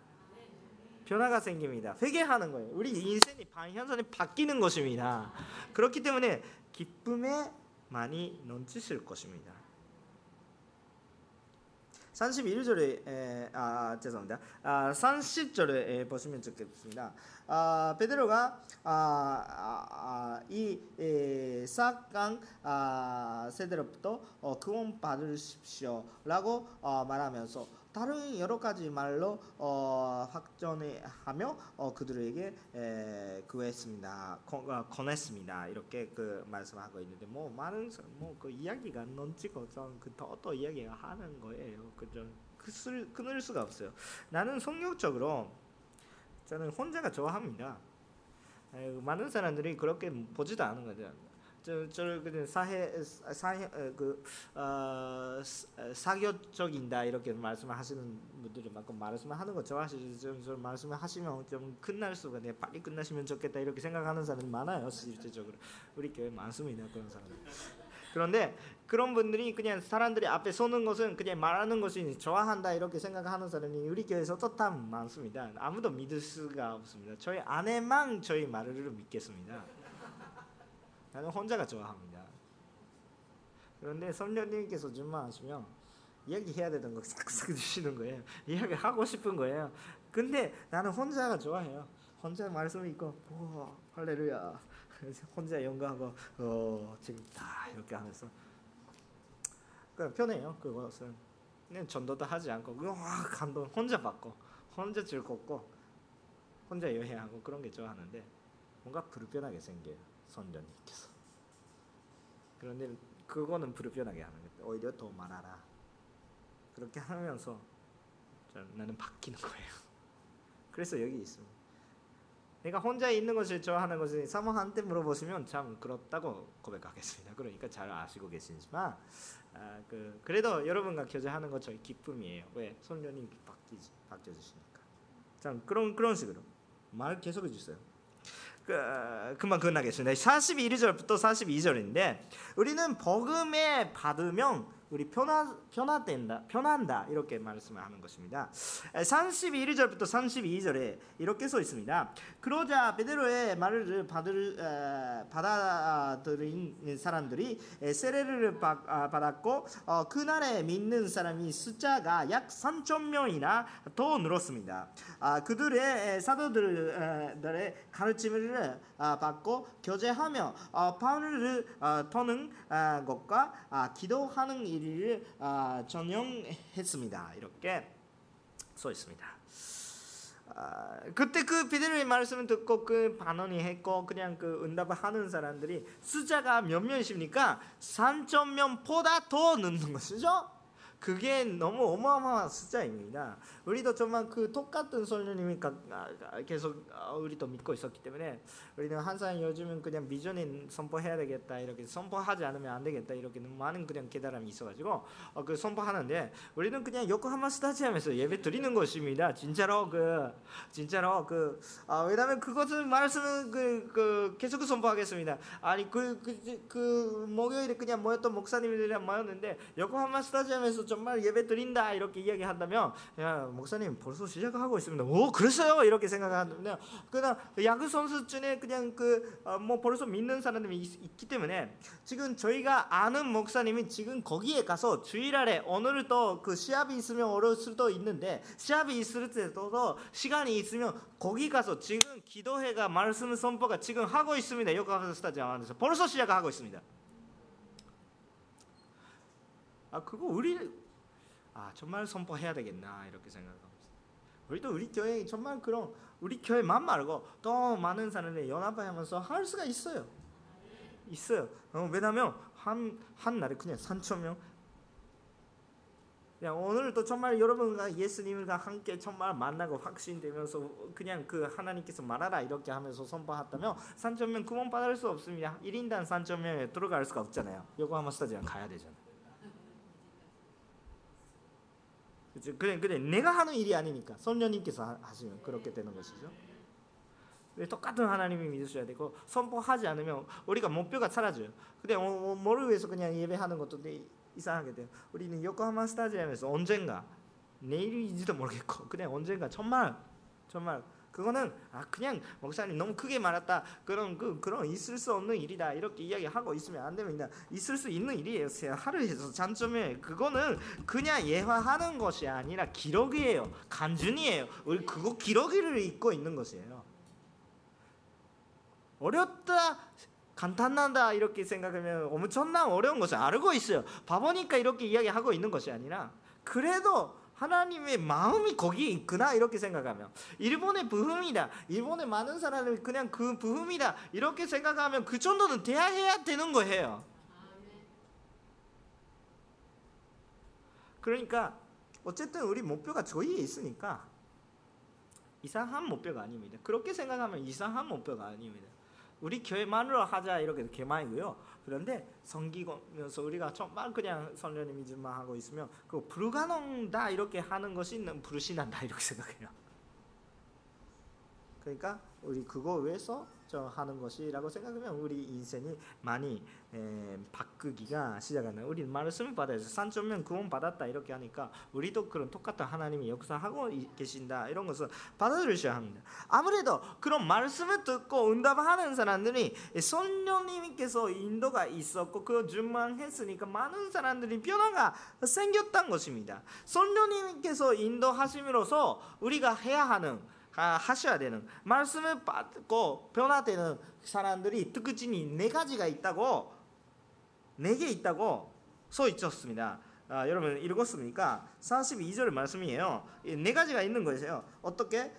변화가 생깁니다. 회개하는 거예요. 우리 인생이 방향선이 바뀌는 것입니다. 그렇기 때문에 기쁨에 많이 넘치실 것입니다. 삼십일 절에 에, 아 죄송합니다. 아, 삼십 절에 에, 보시면 좋겠습니다. 아, 베드로가 아, 아, 아, 이 에, 사강 아, 세대로부터 어, 구원 받으십시오라고 어, 말하면서 다른 여러 가지 말로 어, 확전하며 어, 그들에게 에, 구했습니다. 권, 어, 권했습니다. 이렇게 그 말씀하고 있는데 뭐 많은 뭐 그 이야기가 넘치고 좀 그 더 더 이야기가 하는 거예요. 그 좀 그슬 끊을 수가 없어요. 나는 성격적으로 저는 혼자가 좋아합니다. 많은 사람들이 그렇게 보지도 않은 거죠. 저 저를 그냥 사회 사회 그 어, 사교적인다 이렇게 말씀하시는 분들이 막 말씀을 하는 거 좋아하시죠. 좀, 좀 말씀을 하시면 좀 끝날 수가 내 빨리 끝나시면 좋겠다 이렇게 생각하는 사람이 많아요. 실제적으로 우리 교회 많습니다 그런 사람. 그런데 그런 분들이 그냥 사람들이 앞에 서는 것은 그냥 말하는 것이 좋아한다 이렇게 생각하는 사람이 우리 교회에서 또참 많습니다. 아무도 믿을 수가 없습니다. 저희 아내만 저희 말을 믿겠습니다. 나는 혼자가 좋아합니다. 그런데 성령님께서 주문하시면 이야기해야 되던 거 싹싹 주시는 거예요. 이야기하고 싶은 거예요. 근데 나는 혼자가 좋아해요. 혼자 말씀이 있고 오, 할렐루야 혼자 연구하고 어, 지금 다 이렇게 하면서 그 편해요. 그것은 그냥 전도도 하지 않고 와 감동 혼자 받고 혼자 즐겁고 혼자 여행하고 그런 게 좋아하는데 뭔가 불편하게 생겨요. 성령님께서. 그런데 그거는 불편하게 하는 거예요. 오히려 더 말하라. 그렇게 하면서 나는 바뀌는 거예요. 그래서 여기 있습니다. 내가 혼자 있는 것을 좋아하는 것을 사모한테 물어보시면 참 그렇다고 고백하겠습니다. 그러니까 잘 아시고 계시지만 아, 그, 그래도 여러분과 교제하는 것 저희 기쁨이에요. 왜? 성령님이 바뀌지, 바뀌어주시니까. 참 그런, 그런 식으로 말 계속 해주세요. 그, 금방 끝나겠습니다. 사십일 절부터 사십이 절인데 우리는 복음에 받으면 우리 변화, 변화된다, 변한다 이렇게 말씀을 하는 것입니다. 삼십일 절부터 삼십이 절에 이렇게 써 있습니다. 그러자 베드로의 말을 받을, 에, 받아들인 사람들이 세례를 받, 아, 받았고 어, 그날에 믿는 사람이 숫자가 약 삼천 명이나 더 늘었습니다. 아, 그들의 사도들의 가르침을 아, 받고 교제하며 어, 바울을 어, 터는 아, 것과 아, 기도하는 일 를 아, 전용했습니다. 이렇게 써 있습니다. 아, 그때 그 베드로의 말씀을 듣고 그 반언이 했고 그냥 그 응답을 하는 사람들이 숫자가 몇 명이십니까? 삼천 명보다 더 늦는 것이죠. 그게 너무 어마어마한 숫자입니다. 우리도 정말 그 똑같은 설교님이 계속 우리도 믿고 있었기 때문에 우리는 항상 요즘은 그냥 비전이 선포해야 되겠다, 이렇게 선포하지 않으면 안 되겠다, 이렇게 많은 그냥 깨달음이 있어가지고 어, 그 선포하는데, 우리는 그냥 요코하마 스타디움에서 예배 드리는 것입니다. 진짜로 그 진짜로 그 아, 왜냐하면 그것은 말씀은 그, 그 계속 선포하겠습니다. 아니 그 그 그, 그 목요일에 그냥 모였던 목사님들이랑 모였는데 요코하마 스타디움에서 정말 예배 드린다 이렇게 이야기한다면, 야, 목사님 벌써 시작하고 있습니다. 오, 그랬어요 이렇게 생각하는데, 그냥 야구 선수 중에 그냥 그 뭐 어, 벌써 믿는 사람들이 있, 있기 때문에 지금 저희가 아는 목사님이 지금 거기에 가서 주일날에 오늘 또 그 시합이 있으면 어려울 수도 있는데, 시합이 있을 때도 시간이 있으면 거기 가서 지금 기도회가 말씀 선포가 지금 하고 있습니다. 요코하마 스타디움 안에서 벌써 시작하고 있습니다. 아 그거 우리 아 정말 선포해야 되겠나 이렇게 생각합니다. 우리도 우리 교회 정말 그런 우리 교회만 말고 더 많은 사람들이 연합하면서 할 수가 있어요. 있어요. 어, 왜냐하면 한 한 날에 그냥 삼천 명. 그냥 오늘도 정말 여러분과 예수님과 함께 정말 만나고 확신되면서 그냥 그 하나님께서 말하라 이렇게 하면서 선포했다면 삼천 명 구원 받을 수 없습니다. 일 인당 삼천 명에 들어갈 수가 없잖아요. 요코하마 스타디움 가야 되잖아요. 그치? 그래, 그래 내가 하는 일이 아니니까 성령님께서 하시면 그렇게 되는 것이죠. 똑같은 하나님이 믿으셔야 되고, 선포하지 않으면 우리가 목표가 사라져요. 근데 어, 뭐를 위해서 그냥 예배하는 것도 이상하게 돼요. 우리는 요코하마 스타디움에서 언젠가, 내일인지도 모르겠고 그냥 언젠가 정말 정말 그거는 아 그냥 목사님 너무 크게 말했다, 그런 그 그런 있을 수 없는 일이다 이렇게 이야기하고 있으면 안 됩니다. 있을 수 있는 일이에요. 하루에서 잠점에 그거는 그냥 예화하는 것이 아니라 기록이에요. 간증이에요. 우리 그거 기록을 읽고 있는 것이에요. 어렵다, 간단하다 이렇게 생각하면 엄청난 어려운 것을 알고 있어요. 바보니까 이렇게 이야기하고 있는 것이 아니라, 그래도 하나님의 마음이 거기에 있구나 이렇게 생각하면, 일본의 부흥이다, 일본의 많은 사람들이 그냥 그 부흥이다 이렇게 생각하면 그 정도는 돼야 해야 되는 거예요. 그러니까 어쨌든 우리 목표가 저희에 있으니까 이상한 목표가 아닙니다. 그렇게 생각하면 이상한 목표가 아닙니다. 우리 교회만으로 하자 이렇게 개만이고요. 그런데 섬기면서 우리가 정말 그냥 성령님 믿음만 하고 있으면 그 불가능다 이렇게 하는 것이 불신한다 이렇게 생각해요. 그러니까 우리 그거 위해서 저 하는 것이라고 생각하면 우리 인생이 많이 에, 바꾸기가 시작하는, 우리 말씀을 받아서 삼천 명 구원 받았다 이렇게 하니까 우리도 그런 똑같은 하나님이 역사하고 계신다 이런 것을 받아들이셔야 합니다. 아무래도 그런 말씀을 듣고 응답하는 사람들이 성령님께서 인도가 있었고 그 준만했으니까 많은 사람들이 변화가 생겼던 것입니다. 성령님께서 인도하심으로써 우리가 해야 하는, 하셔야 되는, 말씀을 받고 변화되는 사람들이 특징이 네 가지가 있다고, 네 개 있다고 써 있었습니다. 아, 여러분 읽었습니까? 사십이 절 말씀이에요. 네 가지가 있는 것이에요. 어떻게?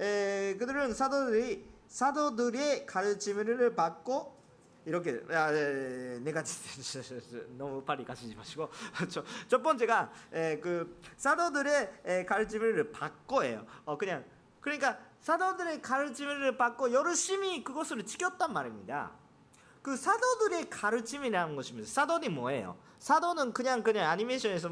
에, 그들은 사도들이 사도들의 가르침을 받고 이렇게 아, 네 가지 너무 빨리 가시지 마시고 저, 첫 번째가 에, 그 사도들의 에, 가르침을 받고예요. 어, 그냥 그러니까 사도들의 가르침을 받고 열심히 그것을 지켰단 말입니다. 그 사도들의 가르침이라는 것입니다. 사도는 뭐예요? 사도는 그냥 그냥 애니메이션에서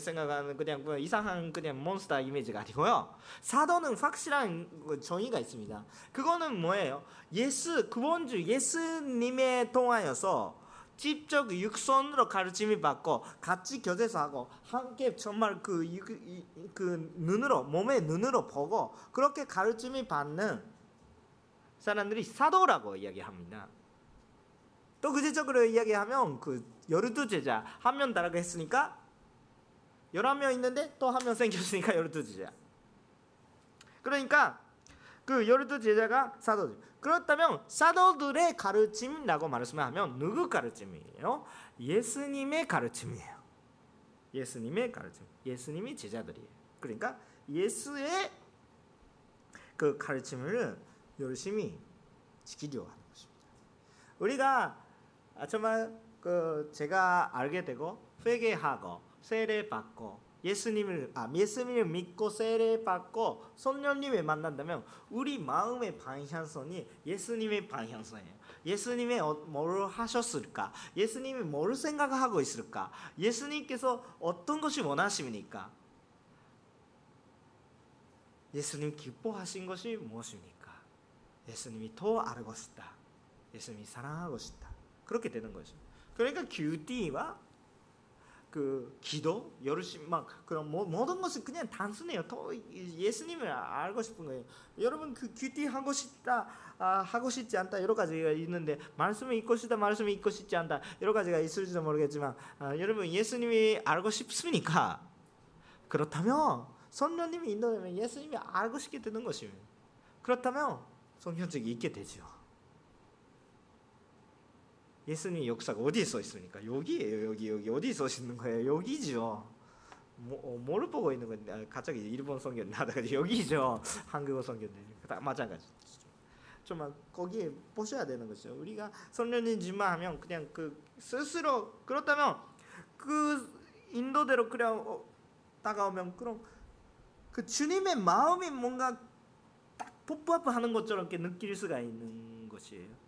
생각하는 그냥 뭐 이상한 그냥 몬스터 이미지가 아니고요. 사도는 확실한 정의가 있습니다. 그거는 뭐예요? 예수 구원주 예수님의 통하여서 직접 육선으로 가르침을 받고 같이 교제하고 함께 정말 그, 그 눈으로 몸의 눈으로 보고 그렇게 가르침을 받는 사람들이 사도라고 이야기합니다. 또 구체적으로 이야기하면 그 열두 제자 한 명 달라고 했으니까 열한 명 있는데 또 한 명 생겼으니까 열두 제자. 그러니까 그 열두 제자가 사도들. 그렇다면 사도들의 가르침이라고 말씀하면 누구 가르침이에요? 예수님의 가르침이에요. 예수님의 가르침. 예수님이 제자들이에요. 그러니까 예수의 그 가르침을 열심히 지키려고 하는 것입니다. 우리가 정말 그 제가 알게 되고 회개하고 세례받고 예수님을 아 예수님을 믿고 세례받고 성령님을 만난다면 우리 마음의 방향성이 예수님의 방향성이에요. 예수님이 뭘 하셨을까? 예수님이 뭘 생각하고 있을까? 예수님께서 어떤 것이 원하십니까? 예수님 기뻐하신 것이 무엇입니까? 예수님이 더 알고 싶다. 예수님이 사랑하고 싶다. 그렇게 되는 거죠. 그러니까 큐티와 그 기도, 열심 막 그런 뭐, 모든 것은 그냥 단순해요. 더 예수님을 알고 싶은 거예요. 여러분 그 큐티 하고 싶다, 아, 하고 싶지 않다 여러 가지가 있는데 말씀이 있고 싶다, 말씀이 있고 싶지 않다 여러 가지가 있을지도 모르겠지만 아, 여러분 예수님이 알고 싶습니까? 그렇다면 성령님이 인도하면 예수님이 알고 싶게 되는 것이에요. 그렇다면 성령직이 있게 되죠. 예수님의 역사가 어디에 써 있습니까? 여기에요. 여기 여기 어디에 써 있는 거예요? 여기죠. 뭐, 뭘 보고 있는 건데 갑자기 일본 성경 나다가 여기죠. 한국어 성경 다 마찬가지죠. 정말 거기에 보셔야 되는 거죠. 우리가 성령님만 하면 그냥 그 스스로 그렇다면 그 인도대로 그냥 어, 다가오면 그럼 그 주님의 마음이 뭔가 딱 뽀뽀하는 것처럼 이렇게 느낄 수가 있는 것이에요.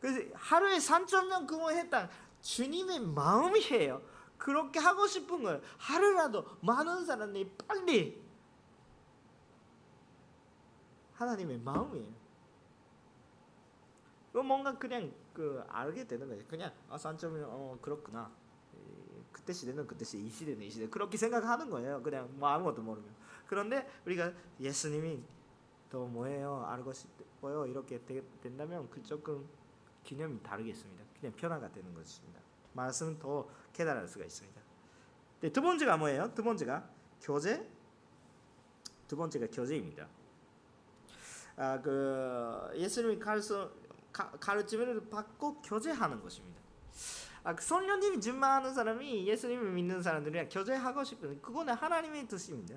그래서 하루에 삼천 명 근무했다. 주님의 마음이에요. 그렇게 하고 싶은 거예요. 하루라도 많은 사람들이 빨리 하나님의 마음이에요. 뭔가 그냥 그 알게 되는 거예요. 그냥 아, 삼천 명 어, 그렇구나. 그때 시대는 그때 시대, 이 시대는 이 시대 그렇게 생각하는 거예요. 그냥 뭐 아무것도 모르면. 그런데 우리가 예수님이 또 뭐예요? 알고 싶어요. 이렇게 되, 된다면 그 조금 개념이 다르겠습니다. 그냥 변화가 되는 것입니다. 말씀은 더 깨달을 수가 있습니다. 네, 두 번째가 뭐예요? 두 번째가 교제. 두 번째가 교제입니다. 아, 그 예수님이 가르쳐, 가, 가르침을 받고 교제하는 것입니다. 아, 그 성령님이 준비하는 사람이 예수님을 믿는 사람들이랑 교제하고 싶은 그거는 하나님의 뜻입니다.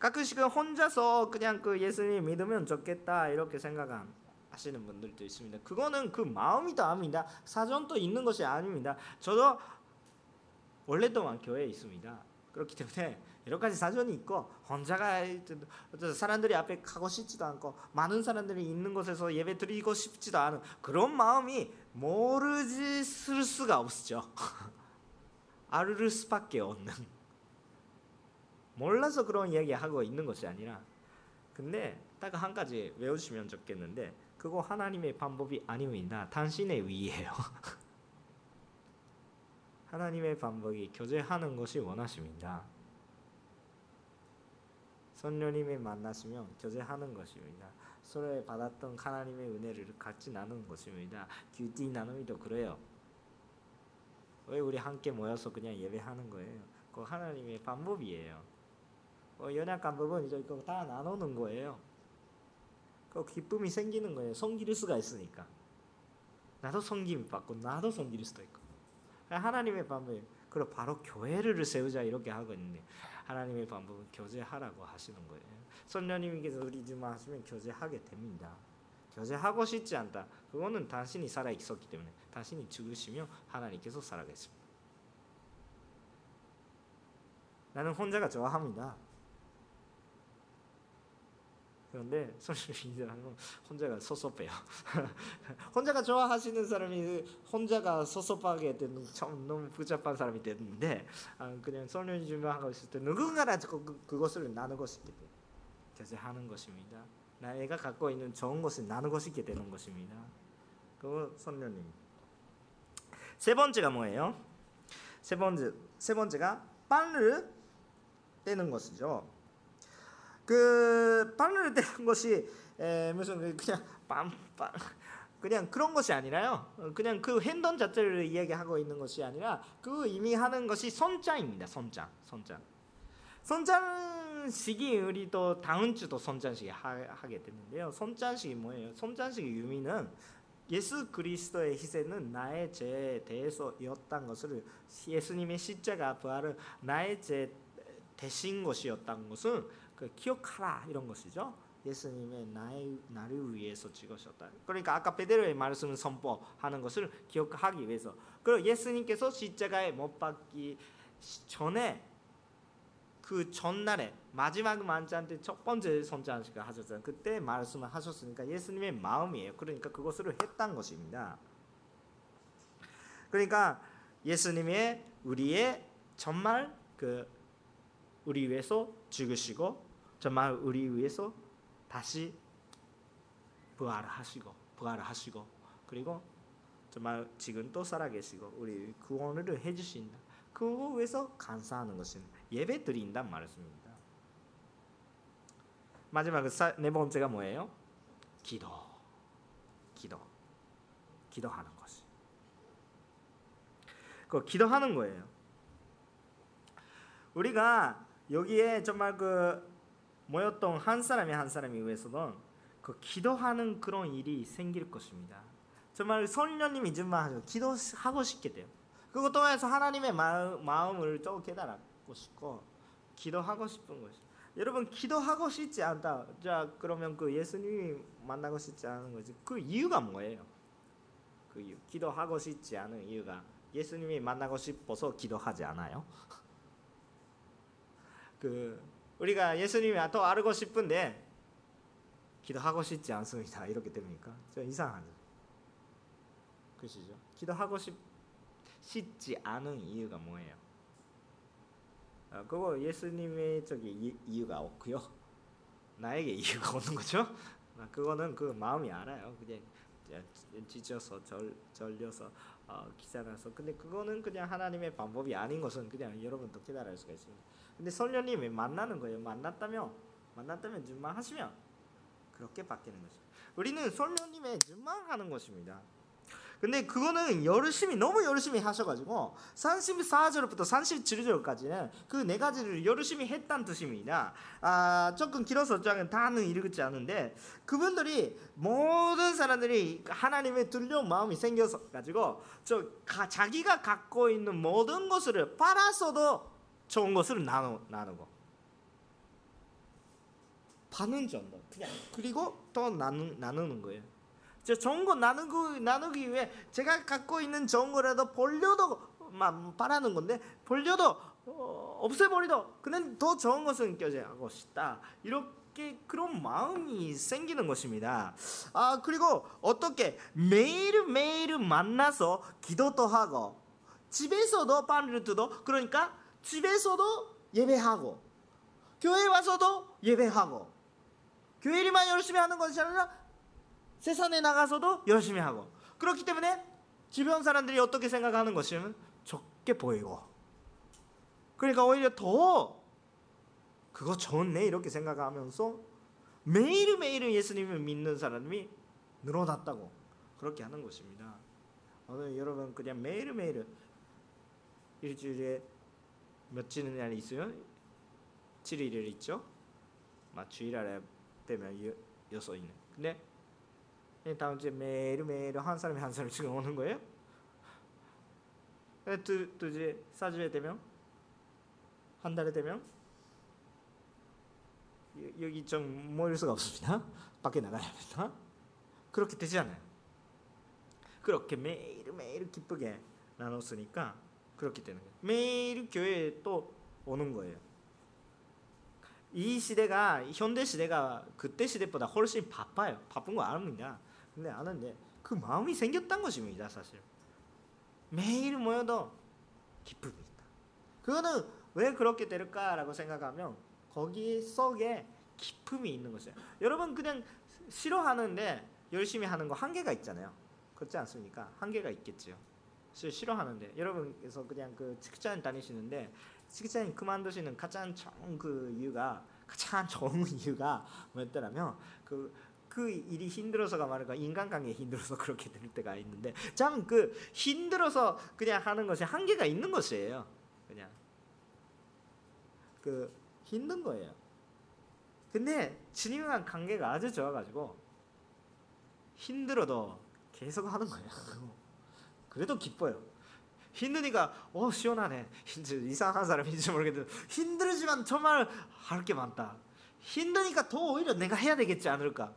가끔씩 혼자서 그냥 그 예수님 믿으면 좋겠다 이렇게 생각한 하시는 분들도 있습니다. 그거는 그 마음이도 아닙니다. 사전도 있는 것이 아닙니다. 저도 오랫동안 교회에 있습니다. 그렇기 때문에 여러 가지 사전이 있고 혼자가 사람들이 앞에 가고 싶지도 않고 많은 사람들이 있는 곳에서 예배 드리고 싶지도 않은 그런 마음이 모르지 쓸 수가 없죠. 아를 수밖에 없는 몰라서 그런 이야기하고 있는 것이 아니라 근데 딱 한 가지 외우시면 좋겠는데 그거 하나님의 방법이 아닙니다. 당신의 의예요. 하나님의 방법이 교제하는 것이 원하십니다. 성령님을 만나시면 교제하는 것입니다. 서로에 받았던 하나님의 은혜를 같이 나누는 것입니다. 큐티 나눔이도 그래요. 왜 우리 함께 모여서 그냥 예배하는 거예요? 그거 하나님의 방법이에요. 어, 연약한 부분 이제 그거 다 나누는 거예요. 그 기쁨이 생기는 거예요. 섬길 수가 있으니까. 나도 섬김 받고 나도 섬길 수도 있고. 하나님의 방법이 그럼 바로 교회를 세우자 이렇게 하고 있는데 하나님의 방법은 교제하라고 하시는 거예요. 성령님께서 우리 주만 하시면 교제하게 됩니다. 교제하고 싶지 않다. 그거는 당신이 살아 있었기 때문에 당신이 죽으시면 하나님께서 살아계십니다. 나는 혼자가 좋아합니다. 그런데 솔직히 인생은 혼자가 섭섭해요. 혼자가 좋아하시는 사람이 혼자가 섭섭하게 되는 참 너무 복잡한 사람이 되는데 아, 그냥 성령 준비하고 있을 때 누군가랑 그, 그것을 나누고 싶게 돼요. 교제하는 것입니다. 나애가 갖고 있는 좋은 것을 나누고 싶게 되는 것입니다. 그거 성령님. 세 번째가 뭐예요? 세 번째 세 번째가 빵을 떼는 것이죠. 그 빵을 떼는 것이 에, 무슨 그냥 빵빵 그냥 그런 것이 아니라요. 그냥 그 행동 자체를 이야기하고 있는 것이 아니라 그 의미하는 것이 선장입니다. 선장, 선장, 선장식이 우리도 다음 주도 선장식이 하게 되는데요. 선장식이 뭐예요? 선장식의 의미는 예수 그리스도의 희생은 나의 죄에 대해서였던 것을 예수님의 십자가 부활은 나의 죄 대신 것이었던 것은 그 기억하라 이런 것이죠. 예수님의 나의, 나를 위해서 죽으셨다. 그러니까 아까 베드로의 말씀을 선포하는 것을 기억하기 위해서 그리고 예수님께서 십자가에 못 박기 전에 그 전날에 마지막 만찬 때 첫 번째 성찬식을 하셨잖아요. 그때 말씀을 하셨으니까 예수님의 마음이에요. 그러니까 그것으로 했던 것입니다. 그러니까 예수님의 우리의 정말 그 우리 위해서 죽으시고 정말 우리 위해서 다시 부활하시고 부활하시고 그리고 정말 지금도 살아계시고 우리 구원을 해주신다. 그거 위해서 감사하는 것은 예배 드린단 말씀입니다. 마지막 네 번째가 뭐예요? 기도, 기도, 기도하는 것이. 그 기도하는 거예요. 우리가 여기에 정말 그 모였던 한 사람이 한 사람이 위해서는 그 기도하는 그런 일이 생길 것입니다. 정말 성령님이 정말 기도하고 싶게 돼요. 그것 통해서 하나님의 마음, 마음을 좀 깨달고 싶고 기도하고 싶은 것이. 여러분 기도하고 싶지 않다. 자 그러면 그 예수님이 만나고 싶지 않은 거지. 그 이유가 뭐예요? 그 이유. 기도하고 싶지 않은 이유가. 예수님이 만나고 싶어서 기도하지 않아요. 그 우리가 예수님이 더 알고 싶은데 기도하고 싶지 않습니다. 이렇게 됩니까? 좀 이상하죠. 그러시죠? 기도하고 싶, 싶지 않은 이유가 뭐예요? 아, 그거 예수님의 저기 이, 이유가 없고요. 나에게 이유가 없는 거죠? 아, 그거는 그 마음이 알아요. 그냥 지쳐서 절, 절려서 어, 기사나서 근데 그거는 그냥 하나님의 방법이 아닌 것은 그냥 여러분도 깨달을 수가 있습니다. 근데 성령님이 만나는 거예요. 만났다면 만났다면 준만 하시면 그렇게 바뀌는 거죠. 우리는 성령님의 준만 하는 것입니다. 근데 그거는 열심히 너무 열심히 하셔가지고 삼십사 절부터 삼십칠 절까지는 그 네 가지를 열심히 했다는 뜻입니다. 아, 조금 길어서 다는 읽지 않은데 그분들이 모든 사람들이 하나님의 두려운 마음이 생겨서가지고 저 가, 자기가 갖고 있는 모든 것을 팔아서도 좋은 것을 나누, 나누고 파는 정도 그냥 그리고 또 나누, 나누는 거예요. 저 좋은 거 나누기, 나누기 위해 제가 갖고 있는 좋은 거라도 벌려도 바라는 건데 벌려도 어, 없애버리도 근데 더 좋은 것은 교제하고 싶다. 이렇게 그런 마음이 생기는 것입니다. 아 그리고 어떻게 매일매일 만나서 기도도 하고 집에서도 빵을 뜯어 그러니까 집에서도 예배하고 교회 와서도 예배하고 교회 일만 열심히 하는 것이 아니라 세상에 나가서도 열심히 하고 그렇기 때문에 주변 사람들이 어떻게 생각하는 것이면 적게 보이고 그러니까 오히려 더 그거 좋네 이렇게 생각하면서 매일매일 예수님을 믿는 사람이 늘어났다고 그렇게 하는 것입니다. 오늘 여러분 그냥 매일매일 일주일에 며칠 날 있으면 칠 일을 있죠. 막 주일날 되면 여섯 있는 근데 다음 주에 매일 매일 한 사람이 한 사람씩 오는 거예요. 두 두 주에 사 주에 되면 한 달에 되면 여기 좀 모일 수가 없습니다. 밖에 나가야 합니다. 그렇게 되잖아요. 그렇게 매일 매일 기쁘게 나눴으니까 그렇게 되는 거예요. 매일 교회에 또 오는 거예요. 이 시대가 현대 시대가 그때 시대보다 훨씬 바빠요. 바쁜 거 압니다. 근데 아는데 그 마음이 생겼단 것입니다. 사실 매일 모여도 기쁩니다. 그거는 왜 그렇게 될까라고 생각하면 거기 속에 기쁨이 있는 것이에요. 여러분 그냥 싫어하는데 열심히 하는 거 한계가 있잖아요. 그렇지 않습니까? 한계가 있겠지요. 싫어하는데 여러분께서 그냥 그 직장 다니시는데 직장이 그만두시는 가장 좋은 그 이유가 가장 좋은 이유가 뭐였더라면 그 그 일이 힘들어서가 말이야 인간관계 힘들어서 그렇게 될 때가 있는데 참 그 힘들어서 그냥 하는 것이 한계가 있는 것이에요. 그냥 그 힘든 거예요. 근데 주님과 관계가 아주 좋아가지고 힘들어도 계속 하는 거예요. 그래도 기뻐요. 힘드니까 어 시원하네. 이상한 사람인지 모르겠는데 힘들지만 정말 할 게 많다. 힘드니까 더 오히려 내가 해야 되겠지 않을까.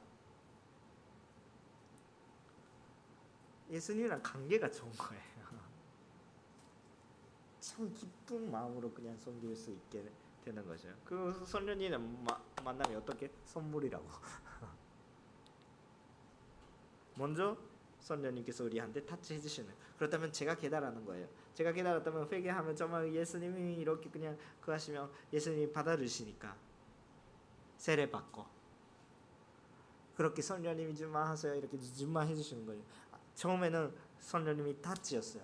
예수님이랑 관계가 좋은 거예요. 참 기쁜 마음으로 그냥 섬길 수 있게 되는 거죠. 그 선련이는 마, 만나면 어떻게? 선물이라고. 먼저 선녀님께서 우리한테 터치해 주시는, 그렇다면 제가 깨달았는 거예요. 제가 깨달았다면 회개하면 정말 예수님이 이렇게 그냥 그 하시면 예수님이 받아주시니까 세례받고, 그렇게 선녀님이 줌마 하세요 이렇게 줌마 해주시는 거예요. 처음에는 선녀님이 터치였어요.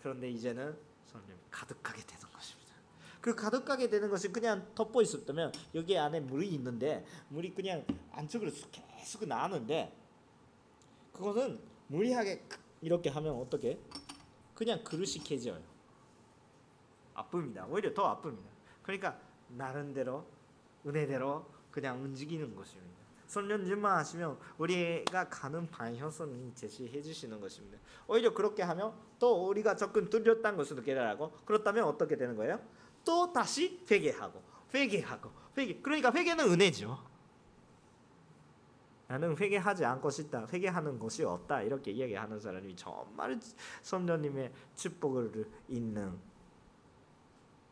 그런데 이제는 선녀님이 가득하게 되는 것입니다. 그 가득하게 되는 것을 그냥 덮고 있었다면 여기 안에 물이 있는데 물이 그냥 안쪽으로 계속 나오는데 그것은 무리하게 이렇게 하면 어떻게? 그냥 그릇이 깨져요. 아픕니다. 오히려 더 아픕니다. 그러니까 나름대로 은혜대로 그냥 움직이는 것입니다. 선련님만 하시면 우리가 가는 방향성이 제시해 주시는 것입니다. 오히려 그렇게 하면 또 우리가 조금 뚫렸다는 것을 깨달고, 그렇다면 어떻게 되는 거예요? 또 다시 회개하고 회개하고 회개. 그러니까 회개는 은혜죠. 나는 회개하지 않고 싶다, 회개하는 것이 없다 이렇게 이야기하는 사람이 정말 선녀님의 축복을 있는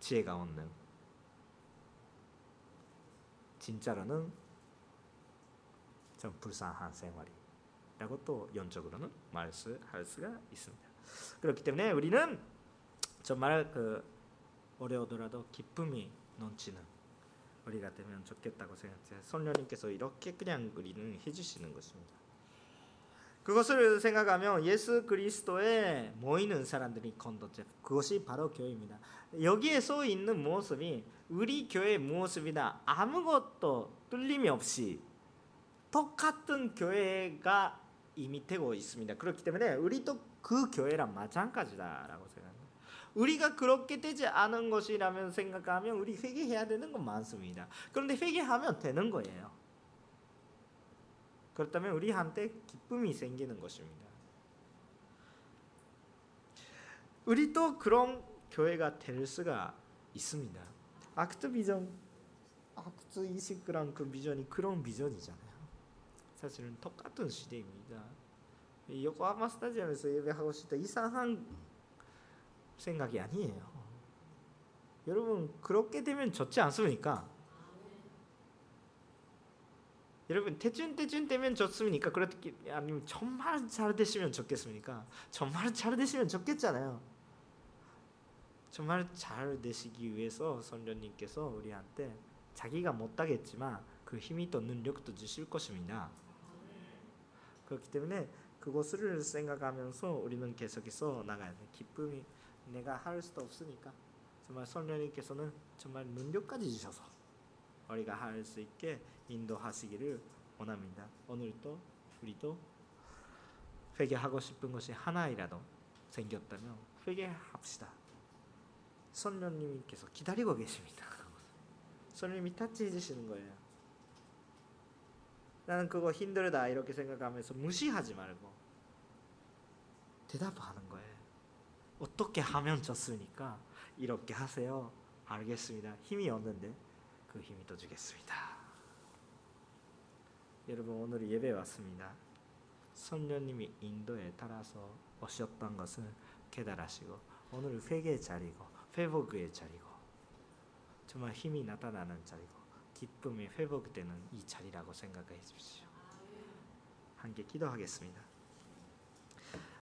지혜가 없는, 진짜로는 좀 불쌍한 생활이라고 또 연적으로는 말할 수가 있습니다. 그렇기 때문에 우리는 정말 그 어려우더라도 기쁨이 넘치는 우리가 되면 좋겠다고 생각해요. 선녀님께서 이렇게 그냥 우리는 해주시는 것입니다. 그것을 생각하면 예수 그리스도에 모이는 사람들이 건도체, 그것이 바로 교회입니다. 여기에 서 있는 모습이 우리 교회의 모습이다. 아무것도 뚫림이 없이 똑같은 교회가 이미 되고 있습니다. 그렇기 때문에 우리도 그 교회랑 마찬가지다라고 생각합니다. 우리가 그렇게 되지 않은 것이라면 생각하면 우리 회개해야 되는 건 많습니다. 그런데 회개하면 되는 거예요. 그렇다면 우리한테 기쁨이 생기는 것입니다. 우리도 그런 교회가 될 수가 있습니다. 아크트 비전, 아크트 이십구랑 그 비전이 그런 비전이잖아요. 사실은 똑같은 시대입니다. 요코하마 스타디움에서 예배하고 싶다, 이상한 생각이 아니에요. 여러분 그렇게 되면 좋지 않습니까? 여러분 대준 대준 되면 좋습니까? 그렇게 아니면 정말 잘 되시면 좋겠습니까? 정말 잘 되시면 좋겠잖아요. 정말 잘 되시기 위해서 선녀님께서 우리한테 자기가 못하겠지만 그 힘이 또 능력도 주실 것입니다. 그렇기 때문에 그것을 생각하면서 우리는 계속해서 나가야 돼. 기쁨이 내가 할 수도 없으니까 정말 선녀님께서는 정말 능력까지 주셔서 우리가 할 수 있게 인도하시기를 원합니다. 오늘도 우리도 회개하고 싶은 것이 하나이라도 생겼다면 회개합시다. 선녀님께서 기다리고 계십니다. 선녀님이 터치해 주시는 거예요. 나는 그거 힘들다 이렇게 생각하면서 무시하지 말고 대답하는 거예요. 어떻게 하면 좋습니까? 이렇게 하세요. 알겠습니다. 힘이 없는데 그 힘이 더 주겠습니다. 여러분 오늘 예배 왔습니다. 선녀님이 인도에 따라서 오셨던 것을 깨달으시고 오늘 회개의 자리고 회복의 자리고 정말 힘이 나타나는 자리고 기쁨이 회복되는 이 자리라고 생각해 주십시오. 함께 기도하겠습니다.